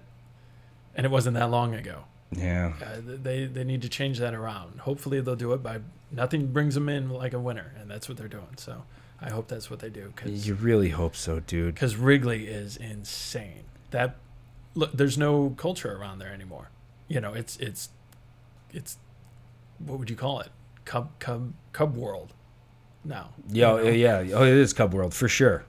And it wasn't that long ago. Yeah. Uh, they they need to change that around. Hopefully they'll do it by nothing brings them in like a winner, and that's what they're doing. So I hope that's what they do. Cause, you really hope so, dude. Because Wrigley is insane. That look, there's no culture around there anymore. You know, it's it's it's what would you call it? Cub Cub Cub World. No. Yeah, you know? yeah. Oh, it is Cub World for sure.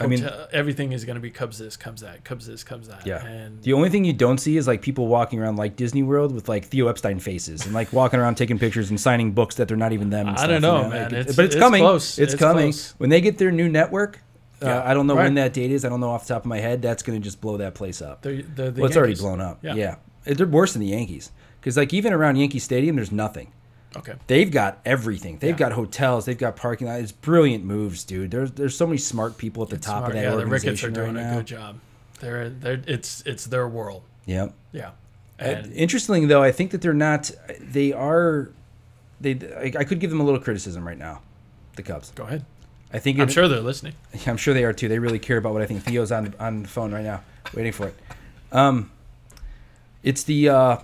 I mean, everything is going to be Cubs this, Cubs that, Cubs this, Cubs that. Yeah. And the only thing you don't see is like people walking around like Disney World with like Theo Epstein faces and like walking around taking pictures and signing books that they're not even them. And I stuff, don't know, you know? man. Like, it's, but it's, it's coming. Close. It's, it's coming. Close. When they get their new network, yeah, uh, I don't know right. when that date is. I don't know off the top of my head. That's going to just blow that place up. They're, they're the well, it's Yankees. already blown up. Yeah. yeah. They're worse than the Yankees because like even around Yankee Stadium, there's nothing. Okay. They've got everything. They've yeah. got hotels. They've got parking lots. It's brilliant moves, dude. There's there's so many smart people at the it's top smart. of that yeah, organization the Ricketts are doing right a now. good job. They're they're it's it's their world. Yep. Yeah. Yeah. Interestingly though, I think that they're not. They are. They I, I could give them a little criticism right now. The Cubs. Go ahead. I think. I'm it, sure they're listening. I'm sure they are too. They really care about what I think. Theo's on on the phone right now, waiting for it. Um. It's the. Uh,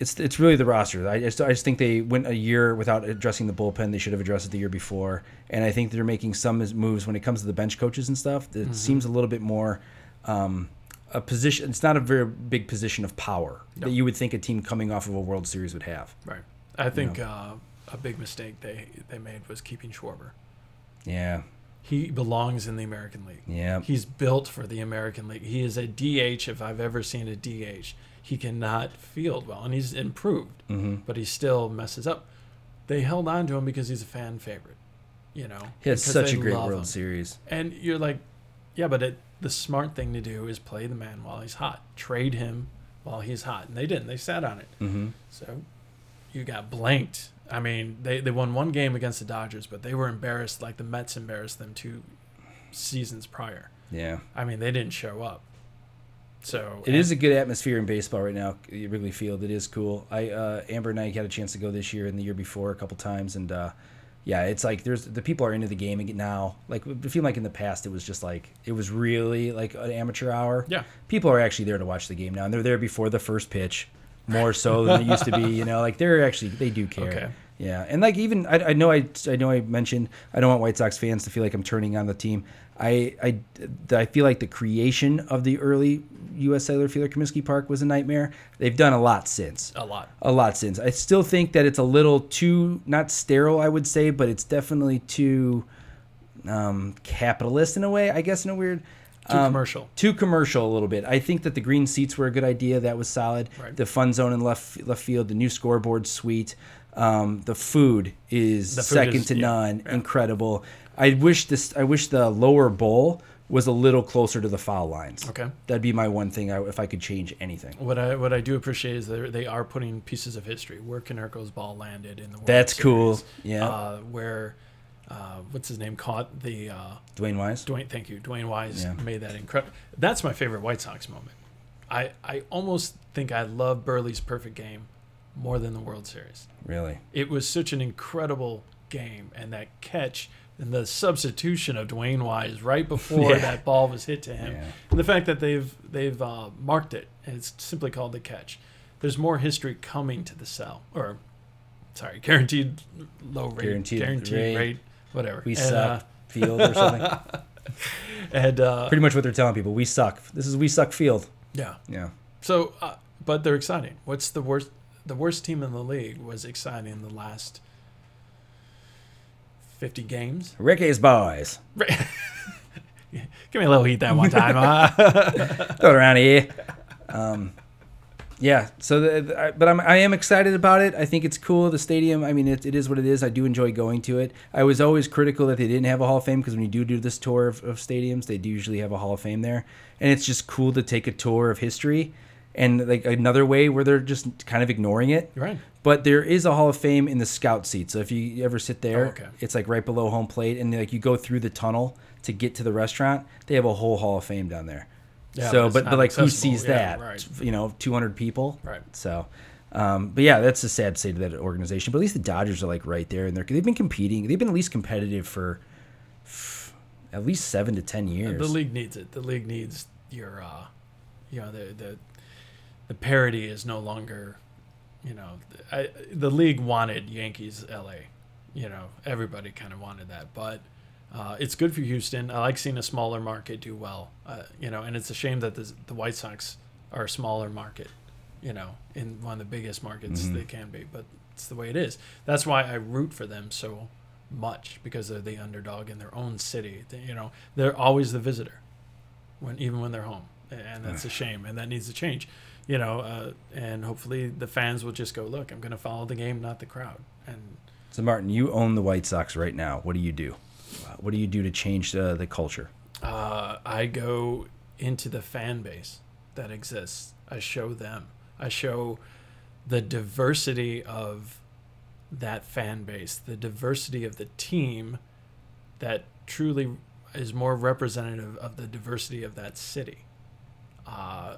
It's it's really the roster. I just, I just think they went a year without addressing the bullpen. They should have addressed it the year before. And I think they're making some moves when it comes to the bench coaches and stuff. It mm-hmm. seems a little bit more um, a position. It's not a very big position of power no. that you would think a team coming off of a World Series would have. Right. I think you know? uh, a big mistake they, they made was keeping Schwarber. Yeah. He belongs in the American League. Yeah. He's built for the American League. He is a D H if I've ever seen a D H. He cannot field well, and he's improved, mm-hmm. but he still messes up. They held on to him because he's a fan favorite, you know. He has such a great World him. Series. And you're like, yeah, but it, the smart thing to do is play the man while he's hot. Trade him while he's hot. And they didn't. They sat on it. Mm-hmm. So you got blanked. I mean, they, they won one game against the Dodgers, but they were embarrassed like the Mets embarrassed them two seasons prior. Yeah. I mean, they didn't show up. So it is a good atmosphere in baseball right now, Wrigley Field. It is cool. I uh, Amber and I had a chance to go this year and the year before a couple times, and uh, yeah, it's like there's the people are into the game now. Like I feel like in the past it was just like it was really like an amateur hour. Yeah, people are actually there to watch the game now, and they're there before the first pitch, more so than it used to be. You know, like they're actually they do care. Okay. Yeah, and like even I, I know I I know I mentioned I don't want White Sox fans to feel like I'm turning on the team. I I, I feel like the creation of the early U S Cellular Field at Comiskey Park was a nightmare. They've done a lot since. A lot. A lot since. I still think that it's a little too, not sterile, I would say, but it's definitely too um, capitalist in a way, I guess, in a weird... Too um, commercial. Too commercial a little bit. I think that the green seats were a good idea. That was solid. Right. The fun zone in left left field, the new scoreboard suite. Um, the food is the food second is, to yeah, none. Yeah. Incredible. I wish this. I wish the lower bowl was a little closer to the foul lines. Okay, that'd be my one thing. I, if I could change anything, what I what I do appreciate is that they are putting pieces of history where Konerko's ball landed in the World That's Series, cool. Yeah, uh, where uh, what's his name caught the uh, Dwayne Wise. Dwayne, thank you. Dwayne Wise yeah. made that incredible. That's my favorite White Sox moment. I I almost think I love Burley's perfect game more than the World Series. Really? It was such an incredible game, and that catch and the substitution of Dwayne Wise right before yeah. that ball was hit to him, yeah. and the fact that they've they've uh, marked it and it's simply called the catch. There's more history coming to the Cell, or sorry, guaranteed low rate, guaranteed, guaranteed rate, rate, whatever. We and, suck uh, field or something. And uh, pretty much what they're telling people: we suck. This is we suck field. Yeah, yeah. So, uh, but they're exciting. What's the worst? The worst team in the league was exciting in the last fifty games. Ricky's boys. Give me a little heat that one time. Huh? Throw it around here. Um, yeah. So, the, the, but I'm I am excited about it. I think it's cool. The stadium. I mean, it it is what it is. I do enjoy going to it. I was always critical that they didn't have a Hall of Fame, because when you do do this tour of, of stadiums, they do usually have a Hall of Fame there, and it's just cool to take a tour of history. And like another way where they're just kind of ignoring it. Right. But there is a Hall of Fame in the scout seat. So if you ever sit there, oh, okay. it's like right below home plate. And like you go through the tunnel to get to the restaurant. They have a whole Hall of Fame down there. Yeah, so, but, but like accessible. Who sees yeah, that? Right. You know, two hundred people. Right. So, um, but yeah, that's a sad state of that organization. But at least the Dodgers are like right there. And they're, they've been competing. They've been at least competitive for f- at least seven to ten years. The league needs it. The league needs your, uh, you know, the the... The parity is no longer, you know, I, the league wanted Yankees, L A. You know, everybody kind of wanted that. But uh, it's good for Houston. I like seeing a smaller market do well, uh, you know, and it's a shame that the, the White Sox are a smaller market, you know, in one of the biggest markets mm-hmm. they can be. But it's the way it is. That's why I root for them so much, because they're the underdog in their own city. They, you know, they're always the visitor, when even when they're home. And that's a shame, and that needs to change. You know, uh, and hopefully the fans will just go, look, I'm going to follow the game, not the crowd. And so, Martin, you own the White Sox right now. What do you do? Uh, what do you do to change uh, the culture? Uh, I go into the fan base that exists. I show them. I show the diversity of that fan base, the diversity of the team that truly is more representative of the diversity of that city. Uh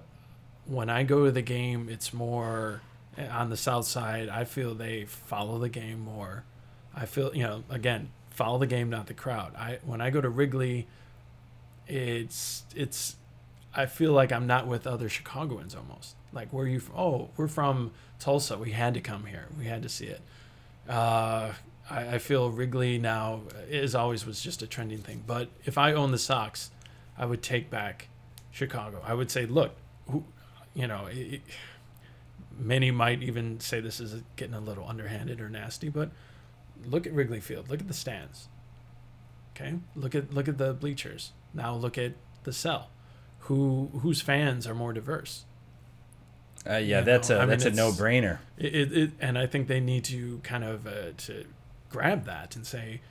When I go to the game, it's more on the south side. I feel they follow the game more. I feel, you know, again, follow the game, not the crowd. I when I go to Wrigley, it's it's I feel like I'm not with other Chicagoans almost. Like, where are you from? Oh, we're from Tulsa. We had to come here. We had to see it. Uh, I, I feel Wrigley now, as always, was just a trending thing. But if I own the Sox, I would take back Chicago. I would say, look, who... You know, it, it, many might even say this is getting a little underhanded or nasty, but look at Wrigley Field. Look at the stands. Okay, look at look at the bleachers. Now look at the Cell, who whose fans are more diverse. Uh, yeah, you that's know? a I that's mean, a no-brainer. It, it, it and I think they need to kind of uh, to grab that and say,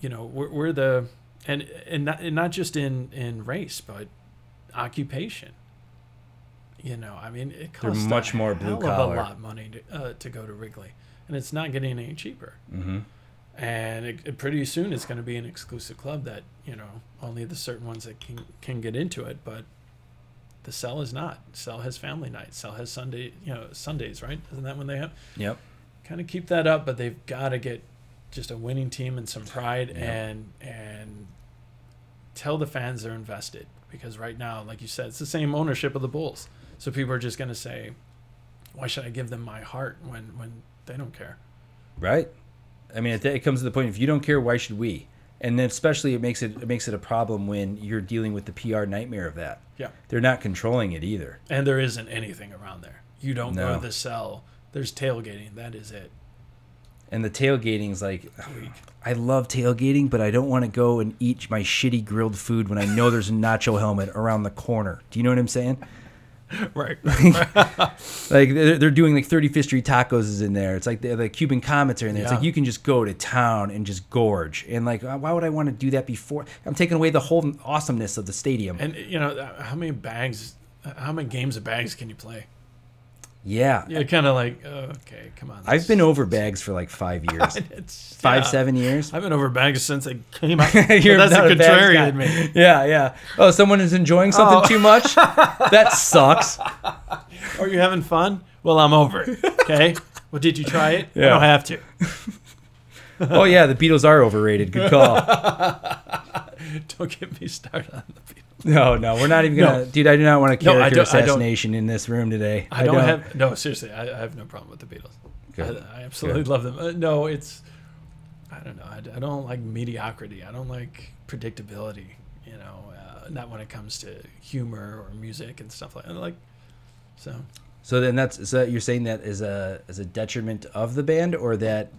you know, we're, we're the and and not, and not just in, in race, but occupation. You know, I mean, it costs much more blue collar, a lot of money to, uh, to go to Wrigley, and it's not getting any cheaper. Mm-hmm. And it, it pretty soon it's going to be an exclusive club that, you know, only the certain ones that can can get into it. But the Cell is not. Cell has family nights. Cell has Sunday, you know, Sundays, right? Isn't that when they have? Yep. Kind of keep that up, but they've got to get just a winning team and some pride, yep. and and tell the fans they're invested, because right now, like you said, it's the same ownership of the Bulls. So people are just going to say, why should I give them my heart when, when they don't care? Right. I mean, it, it comes to the point, if you don't care, why should we? And then especially it makes it, it makes it a problem when you're dealing with the P R nightmare of that. Yeah. They're not controlling it either. And there isn't anything around there. You don't no. go to the Cell. There's tailgating. That is it. And the tailgating's like, oh, I love tailgating, but I don't want to go and eat my shitty grilled food when I know there's a nacho helmet around the corner. Do you know what I'm saying? Right. Like they're, they're doing like thirty-fifth Street Tacos is in there. It's like the, the Cuban Comets are in there. Yeah. It's like you can just go to town and just gorge. And like, why would I want to do that before? I'm taking away the whole awesomeness of the stadium. And you know, how many bags, how many games of bags can you play? Yeah. Yeah, kind of like, oh, okay, come on. I've been over bags for like five years. Five, yeah. seven years. I've been over bags since I came out. You're that's a contrarian me. Yeah, yeah. Oh, someone is enjoying something oh. too much? That sucks. Oh, you're having fun? Well, I'm over. Okay. Well, did you try it? Yeah. I don't have to. Oh, yeah, the Beatles are overrated. Good call. Don't get me started on the Beatles. No, no, we're not even going to. No. Dude, I do not want a character no, assassination in this room today. I, I don't, don't have. No, seriously, I, I have no problem with the Beatles. Good. I, I absolutely Good. love them. Uh, no, it's. I don't know. I, I don't like mediocrity. I don't like predictability, you know, uh, not when it comes to humor or music and stuff like that. Like, so. So then that's. So you're saying that is a, is a detriment of the band, or that.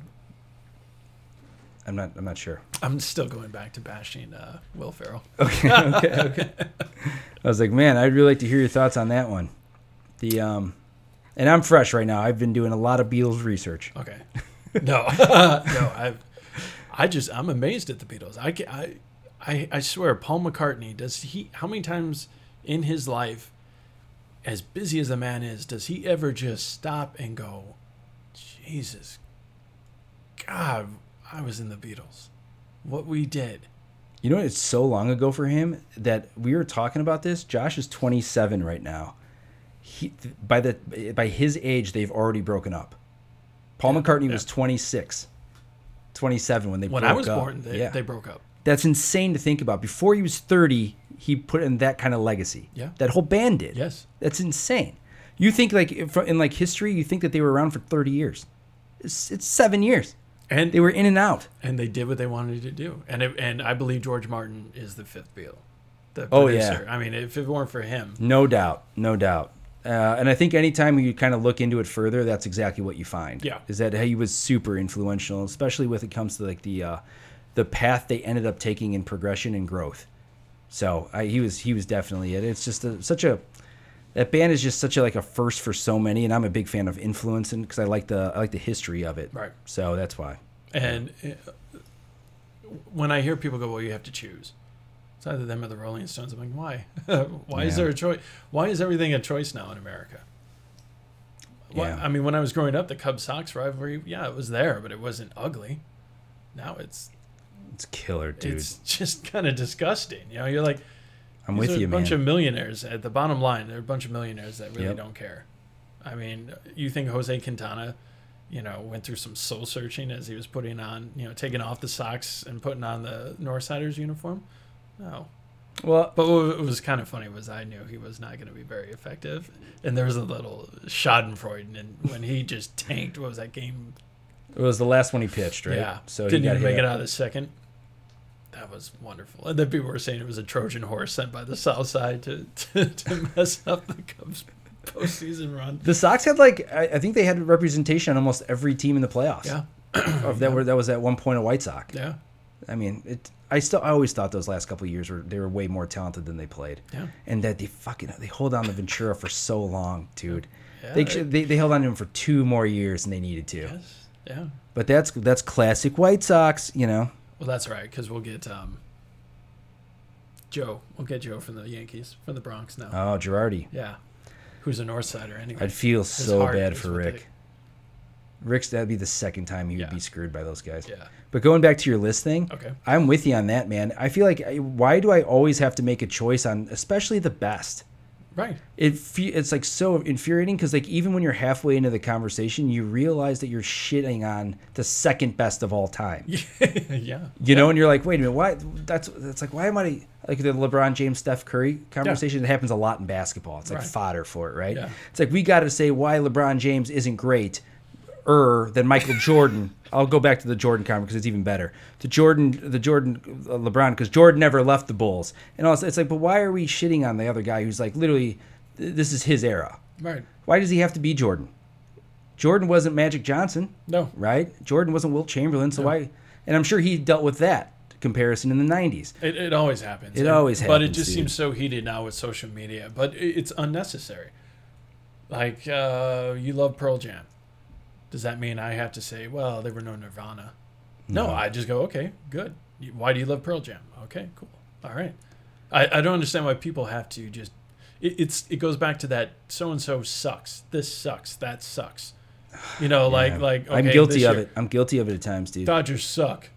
I'm not. I'm not sure. I'm still going back to bashing uh, Will Ferrell. Okay. Okay. Okay. I was like, man, I'd really like to hear your thoughts on that one. The um, and I'm fresh right now. I've been doing a lot of Beatles research. Okay. No. no. I. I just. I'm amazed at the Beatles. I, I. I. I swear, Paul McCartney. Does he? How many times in his life, as busy as the man is, does he ever just stop and go, Jesus, God. I was in the Beatles. What we did. You know, it's so long ago for him that we were talking about this. Josh is twenty-seven right now. He by the by his age, they've already broken up. Paul yeah, McCartney yeah. was twenty-six, twenty-seven when they when broke up. When I was up. born, they, yeah. they broke up. That's insane to think about. Before he was thirty, he put in that kind of legacy. Yeah. That whole band did. Yes. That's insane. You think like in like history, you think that they were around for thirty years. It's, it's seven years. And they were in and out, and they did what they wanted to do. And it, and I believe George Martin is the fifth Beatle, the oh, producer. Yeah. I mean, if it weren't for him, no doubt, no doubt. Uh, and I think anytime you kind of look into it further, that's exactly what you find. Yeah, is that he was super influential, especially when it comes to like the uh, the path they ended up taking in progression and growth. So I, he was he was definitely it. It's just a, such a that band is just such a like a first for so many, and I'm a big fan of influence, and because I like the I like the history of it. Right. So that's why. And when I hear people go, "Well, you have to choose," it's either them or the Rolling Stones. I'm like, why? why yeah. is there a choice? Why is everything a choice now in America? Why? Yeah. I mean, when I was growing up, the Cubs Sox rivalry, yeah, it was there, but it wasn't ugly. Now it's it's killer, dude. It's just kind of disgusting. You know, you're like. I'm with you, man. These are a bunch of millionaires. At the bottom line, there are a bunch of millionaires that really yep. don't care. I mean, you think Jose Quintana, you know, went through some soul searching as he was putting on, you know, taking off the socks and putting on the Northsiders uniform? No. Well, but what was kind of funny was I knew he was not going to be very effective, and there was a little Schadenfreude, and when he just tanked, what was that game? It was the last one he pitched, right? Yeah. So didn't even make it out of the second. That was wonderful. And then people were saying it was a Trojan horse sent by the South Side to, to, to mess up the Cubs' postseason run. The Sox had, like, I, I think they had representation on almost every team in the playoffs. Yeah. of that, yeah. Were, that was at one point a White Sox. Yeah. I mean, it. I still, I always thought those last couple of years were they were way more talented than they played. Yeah. And that they fucking they hold on to Ventura for so long, dude. Yeah, they, they, they they held on to him for two more years than they needed to. Yes. Yeah. But that's that's classic White Sox, you know. Well, that's right, because we'll get um, Joe. We'll get Joe from the Yankees, from the Bronx now. Oh, Girardi. Yeah. Who's a Northsider anyway. I'd feel His so bad for Rick. They... Rick's, that'd be the second time he yeah. would be screwed by those guys. Yeah. But going back to your list thing, okay. I'm with you on that, man. I feel like, I, why do I always have to make a choice on, especially the best? Right. It It's like so infuriating, because like even when you're halfway into the conversation, you realize that you're shitting on the second best of all time. Yeah. yeah. You know, and you're like, wait a minute, why? That's that's like, why am I, like the LeBron James, Steph Curry conversation yeah. that happens a lot in basketball. It's like right. fodder for it, right? Yeah. It's like, we got to say why LeBron James isn't great er than Michael Jordan. I'll go back to the Jordan comment because it's even better. The Jordan, the Jordan, uh, LeBron, because Jordan never left the Bulls. And also, it's like, but why are we shitting on the other guy who's like, literally, th- this is his era? Right. Why does he have to be Jordan? Jordan wasn't Magic Johnson. No. Right? Jordan wasn't Wilt Chamberlain. So no. why? And I'm sure he dealt with that comparison in the nineties. It, it always happens. It and, always happens. But it just dude. seems so heated now with social media. But it, it's unnecessary. Like, uh, you love Pearl Jam. Does that mean I have to say, well, there were no Nirvana? No, no I just go, okay, good. Why do you love Pearl Jam? Okay, cool. All right. I, I don't understand why people have to just, it, it's it goes back to that so-and-so sucks. This sucks. That sucks. You know, yeah. like, like okay, I'm guilty of year, it. I'm guilty of it at times, dude. Dodgers suck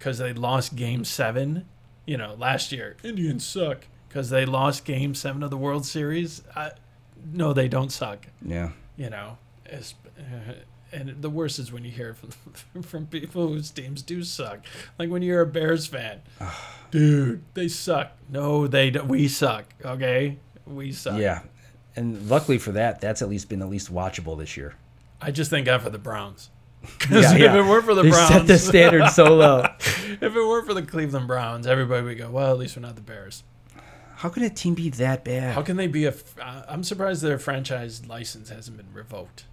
because they lost game seven, you know, last year. Indians suck because they lost game seven of the World Series. I, no, they don't suck. Yeah. You know, as, uh, and the worst is when you hear from from people whose teams do suck. Like when you're a Bears fan. Dude, they suck. No, they don't. We suck. Okay? We suck. Yeah. And luckily for that, that's at least been at least watchable this year. I just thank God for the Browns. Because yeah, if yeah. it weren't for the they Browns. Set the standard so low. If it weren't for the Cleveland Browns, everybody would go, well, at least we're not the Bears. How can a team be that bad? How can they be a... I'm surprised their franchise license hasn't been revoked.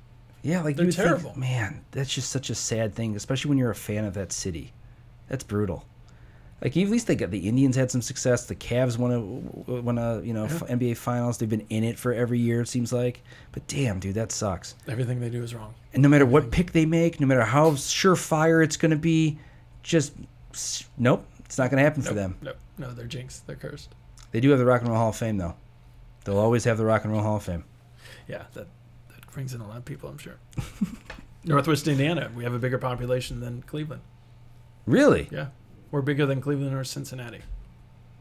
Yeah, like they're terrible. Think, man, that's just such a sad thing, especially when you're a fan of that city. That's brutal. Like at least they got the Indians had some success. The Cavs won a won a you know yeah. N B A Finals. They've been in it for every year it seems like. But damn, dude, that sucks. Everything they do is wrong. And no matter Everything. what pick they make, no matter how surefire it's going to be, just nope, it's not going to happen nope, for them. Nope, no, they're jinxed. They're cursed. They do have the Rock and Roll Hall of Fame, though. They'll always have the Rock and Roll Hall of Fame. Yeah, that, that brings in a lot of people, I'm sure. Northwest Indiana, we have a bigger population than Cleveland. Really? Yeah. We're bigger than Cleveland or Cincinnati.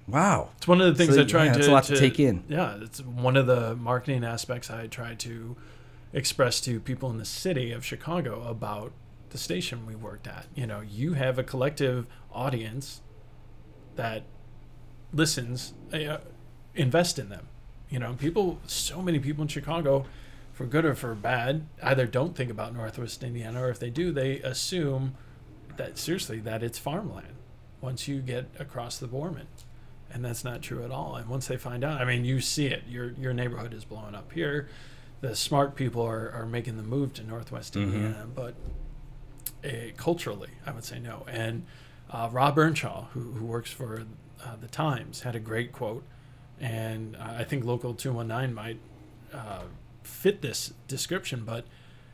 Wow. It's one of the things so, I try yeah, to... It's a lot to, to take in. Yeah, it's one of the marketing aspects I try to express to people in the city of Chicago about the station we worked at. You know, you have a collective audience that... listens, uh, invest in them. You know, people, so many people in Chicago, for good or for bad, either don't think about Northwest Indiana, or if they do, they assume that, seriously, that it's farmland once you get across the Borman. And that's not true at all. And once they find out, I mean, you see it. Your your neighborhood is blowing up here. The smart people are, are making the move to Northwest mm-hmm. Indiana, but uh, culturally, I would say no. And uh, Rob Earnshaw, who, who works for... Uh, the Times, had a great quote, and uh, I think Local two one nine might uh, fit this description, but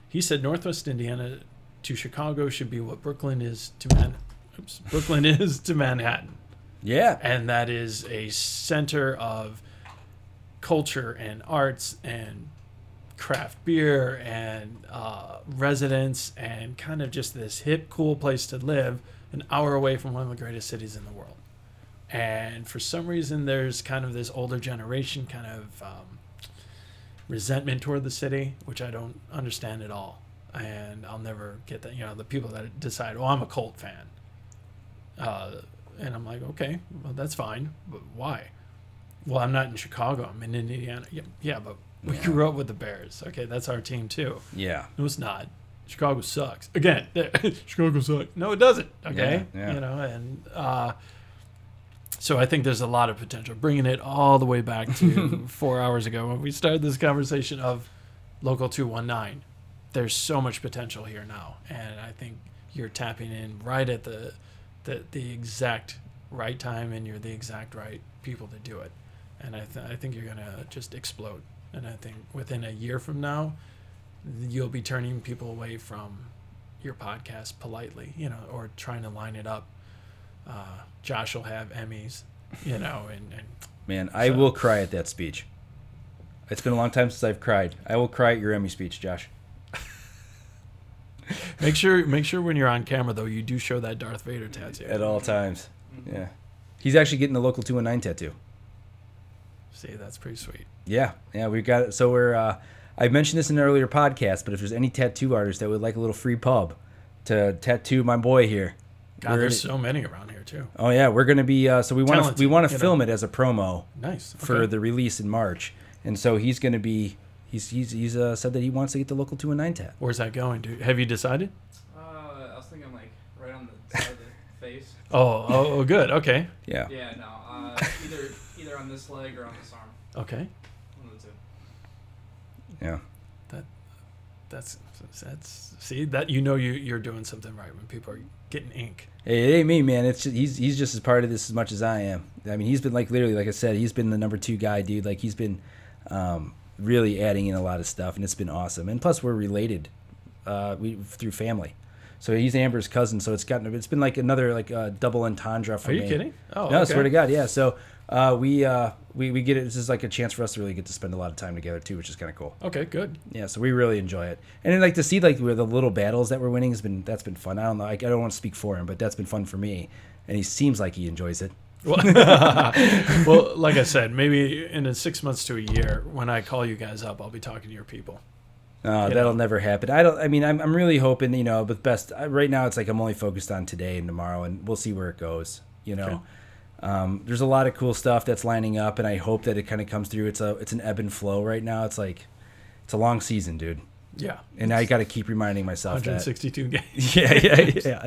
he said Northwest Indiana to Chicago should be what Brooklyn is to Man- Oops. Brooklyn is to Manhattan. Yeah. And that is a center of culture and arts and craft beer and uh, residents and kind of just this hip, cool place to live an hour away from one of the greatest cities in the world. And for some reason, there's kind of this older generation kind of um, resentment toward the city, which I don't understand at all. And I'll never get that. You know, the people that decide, well, I'm a Colt fan. Uh, and I'm like, okay, well, that's fine. But why? Well, I'm not in Chicago. I'm in Indiana. Yeah, yeah but we yeah. grew up with the Bears. Okay, that's our team, too. Yeah. No, it's not. Chicago sucks. Again, Chicago sucks. No, it doesn't. Okay. Yeah, yeah. You know, and... Uh, So I think there's a lot of potential. Bringing it all the way back to four hours ago when we started this conversation of Local two one nine, there's so much potential here now. And I think you're tapping in right at the the, the exact right time, and you're the exact right people to do it. And I, th- I think you're going to just explode. And I think within a year from now, you'll be turning people away from your podcast politely, you know, or trying to line it up. Uh, Josh will have Emmys, you know, and, and man, so. I will cry at that speech. It's been a long time since I've cried. I will cry at your Emmy speech, Josh. make sure, make sure when you're on camera though, you do show that Darth Vader tattoo at all times. Mm-hmm. Yeah, he's actually getting the Local two one nine tattoo. See, that's pretty sweet. Yeah, yeah, we've got it. So we're. Uh, I mentioned this in an earlier podcast, but if there's any tattoo artists that would like a little free pub to tattoo my boy here. God, we're there's gonna, so many around here too. Oh yeah, we're going to be uh, so we want to we want to film know. it as a promo. Nice. Okay. For the release in March, and so he's going to be he's he's he's uh, said that he wants to get the Local two one nine tat. Where's that going, dude? Have you decided? Uh, I was thinking like right on the side of the face. Oh, oh, oh, good. Okay. Yeah. Yeah. No. Uh, either either on this leg or on this arm. Okay. One of the two. Yeah. That that's that's see that you know you you're doing something right when people are. Getting ink. Hey, it ain't me, man. It's just, he's he's just as part of this as much as I am. I mean, he's been like literally, like I said, he's been the number two guy, dude. Like he's been um, really adding in a lot of stuff, and it's been awesome. And plus, we're related uh, we through family. So he's Amber's cousin. So it's gotten it's been like another like uh, double entendre for me. Are you kidding? Oh, no, okay. I swear to God, yeah. So uh, we uh, we we get it. This is like a chance for us to really get to spend a lot of time together too, which is kind of cool. Okay, good. Yeah, so we really enjoy it, and then like to see like where the little battles that we're winning has been that's been fun. I don't know, I, I don't want to speak for him, but that's been fun for me, and he seems like he enjoys it. Well, well, like I said, maybe in six months to a year, when I call you guys up, I'll be talking to your people. Oh, you that'll know? never happen. I don't. I mean, I'm I'm really hoping, you know, with best I, right now, it's like I'm only focused on today and tomorrow, and we'll see where it goes. You know, okay. um, there's a lot of cool stuff that's lining up, and I hope that it kind of comes through. It's a it's an ebb and flow right now. It's like it's a long season, dude. Yeah, and I got to keep reminding myself one hundred sixty-two that. games. Yeah, yeah, yeah,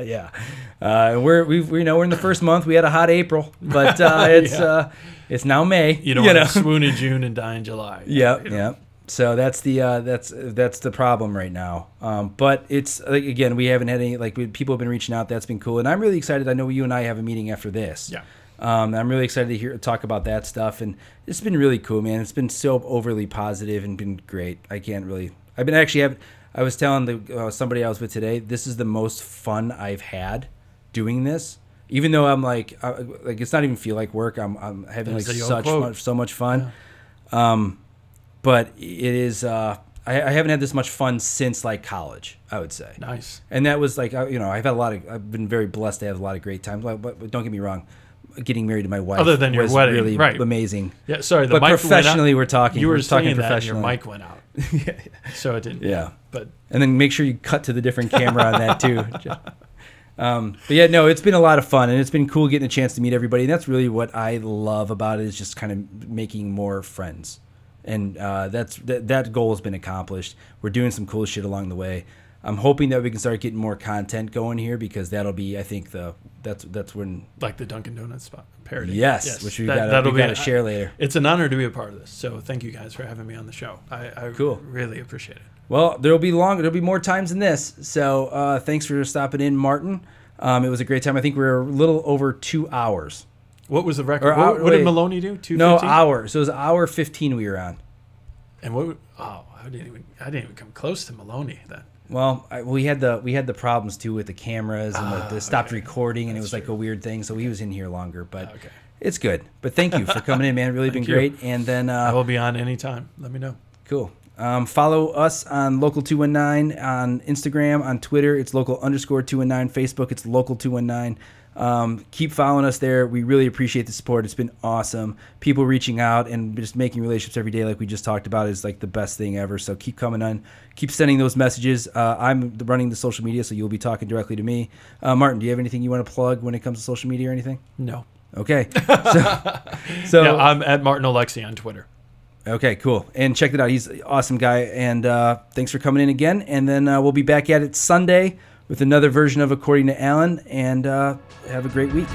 yeah. Uh, we're we we know we're in the first month. We had a hot April, but uh, it's yeah. uh, it's now May. You don't you want know? to swoon in June and die in July. Yeah, yeah. You know? So that's the uh, that's that's the problem right now. Um, but it's like, again, we haven't had any like we, people have been reaching out. That's been cool, and I'm really excited. I know you and I have a meeting after this. Yeah. Um, I'm really excited to hear talk about that stuff, and it's been really cool, man. It's been so overly positive and been great. I can't really. I've been actually having, I was telling the, uh, somebody I was with today, this is the most fun I've had doing this. Even though I'm like, I, like it's not even feel like work. I'm I'm having like such much, so much fun. Yeah. Um, but it is, uh, I, I haven't had this much fun since like college, I would say. Nice. And that was like, you know, I've had a lot of, I've been very blessed to have a lot of great times. But, but don't get me wrong. Getting married to my wife Other than your was wedding. really right. amazing. Yeah, sorry, the but mic professionally went out. we're talking. You were, we're talking professionally. That and your mic went out, yeah, yeah. so it didn't. Yeah, but and then make sure you cut to the different camera on that too. um, but yeah, no, it's been a lot of fun, and it's been cool getting a chance to meet everybody. And that's really what I love about it is just kind of making more friends, and uh, that's that, that goal has been accomplished. We're doing some cool shit along the way. I'm hoping that we can start getting more content going here because that'll be, I think the that's that's when like the Dunkin' Donuts spot parody. Yes, yes, which we that, got we got to share later. It's an honor to be a part of this, so thank you guys for having me on the show. I, I cool. really appreciate it. Well, there'll be longer, there'll be more times than this. So uh, thanks for stopping in, Martin. Um, it was a great time. I think we were a little over two hours. What was the record? Or, what, what did Maloney do? Two no hour. So it was hour fifteen we were on. And what? Oh, I didn't even I didn't even come close to Maloney then. Well, I, we had the we had the problems too with the cameras and ah, the, the stopped okay. recording, and That's it was true. like a weird thing. So he was in here longer, but okay. it's good. But thank you for coming in, man. Really been you. great. And then uh, I will be on anytime. Let me know. Cool. Um, follow us on Local two one nine on Instagram, on Twitter. It's Local underscore two one nine. Facebook, it's Local two one nine. Um, keep following us there. We really appreciate the support. It's been awesome. People reaching out and just making relationships every day, like we just talked about, is like the best thing ever. So keep coming on. Keep sending those messages. Uh, I'm running the social media, so you'll be talking directly to me. Uh, Martin, do you have anything you want to plug when it comes to social media or anything? No. Okay. So, so yeah, I'm at Martin Alexi on Twitter. Okay, cool. And check it out. He's an awesome guy. And uh, thanks for coming in again. And then uh, we'll be back at it Sunday with another version of According to Alan. And uh, have a great week.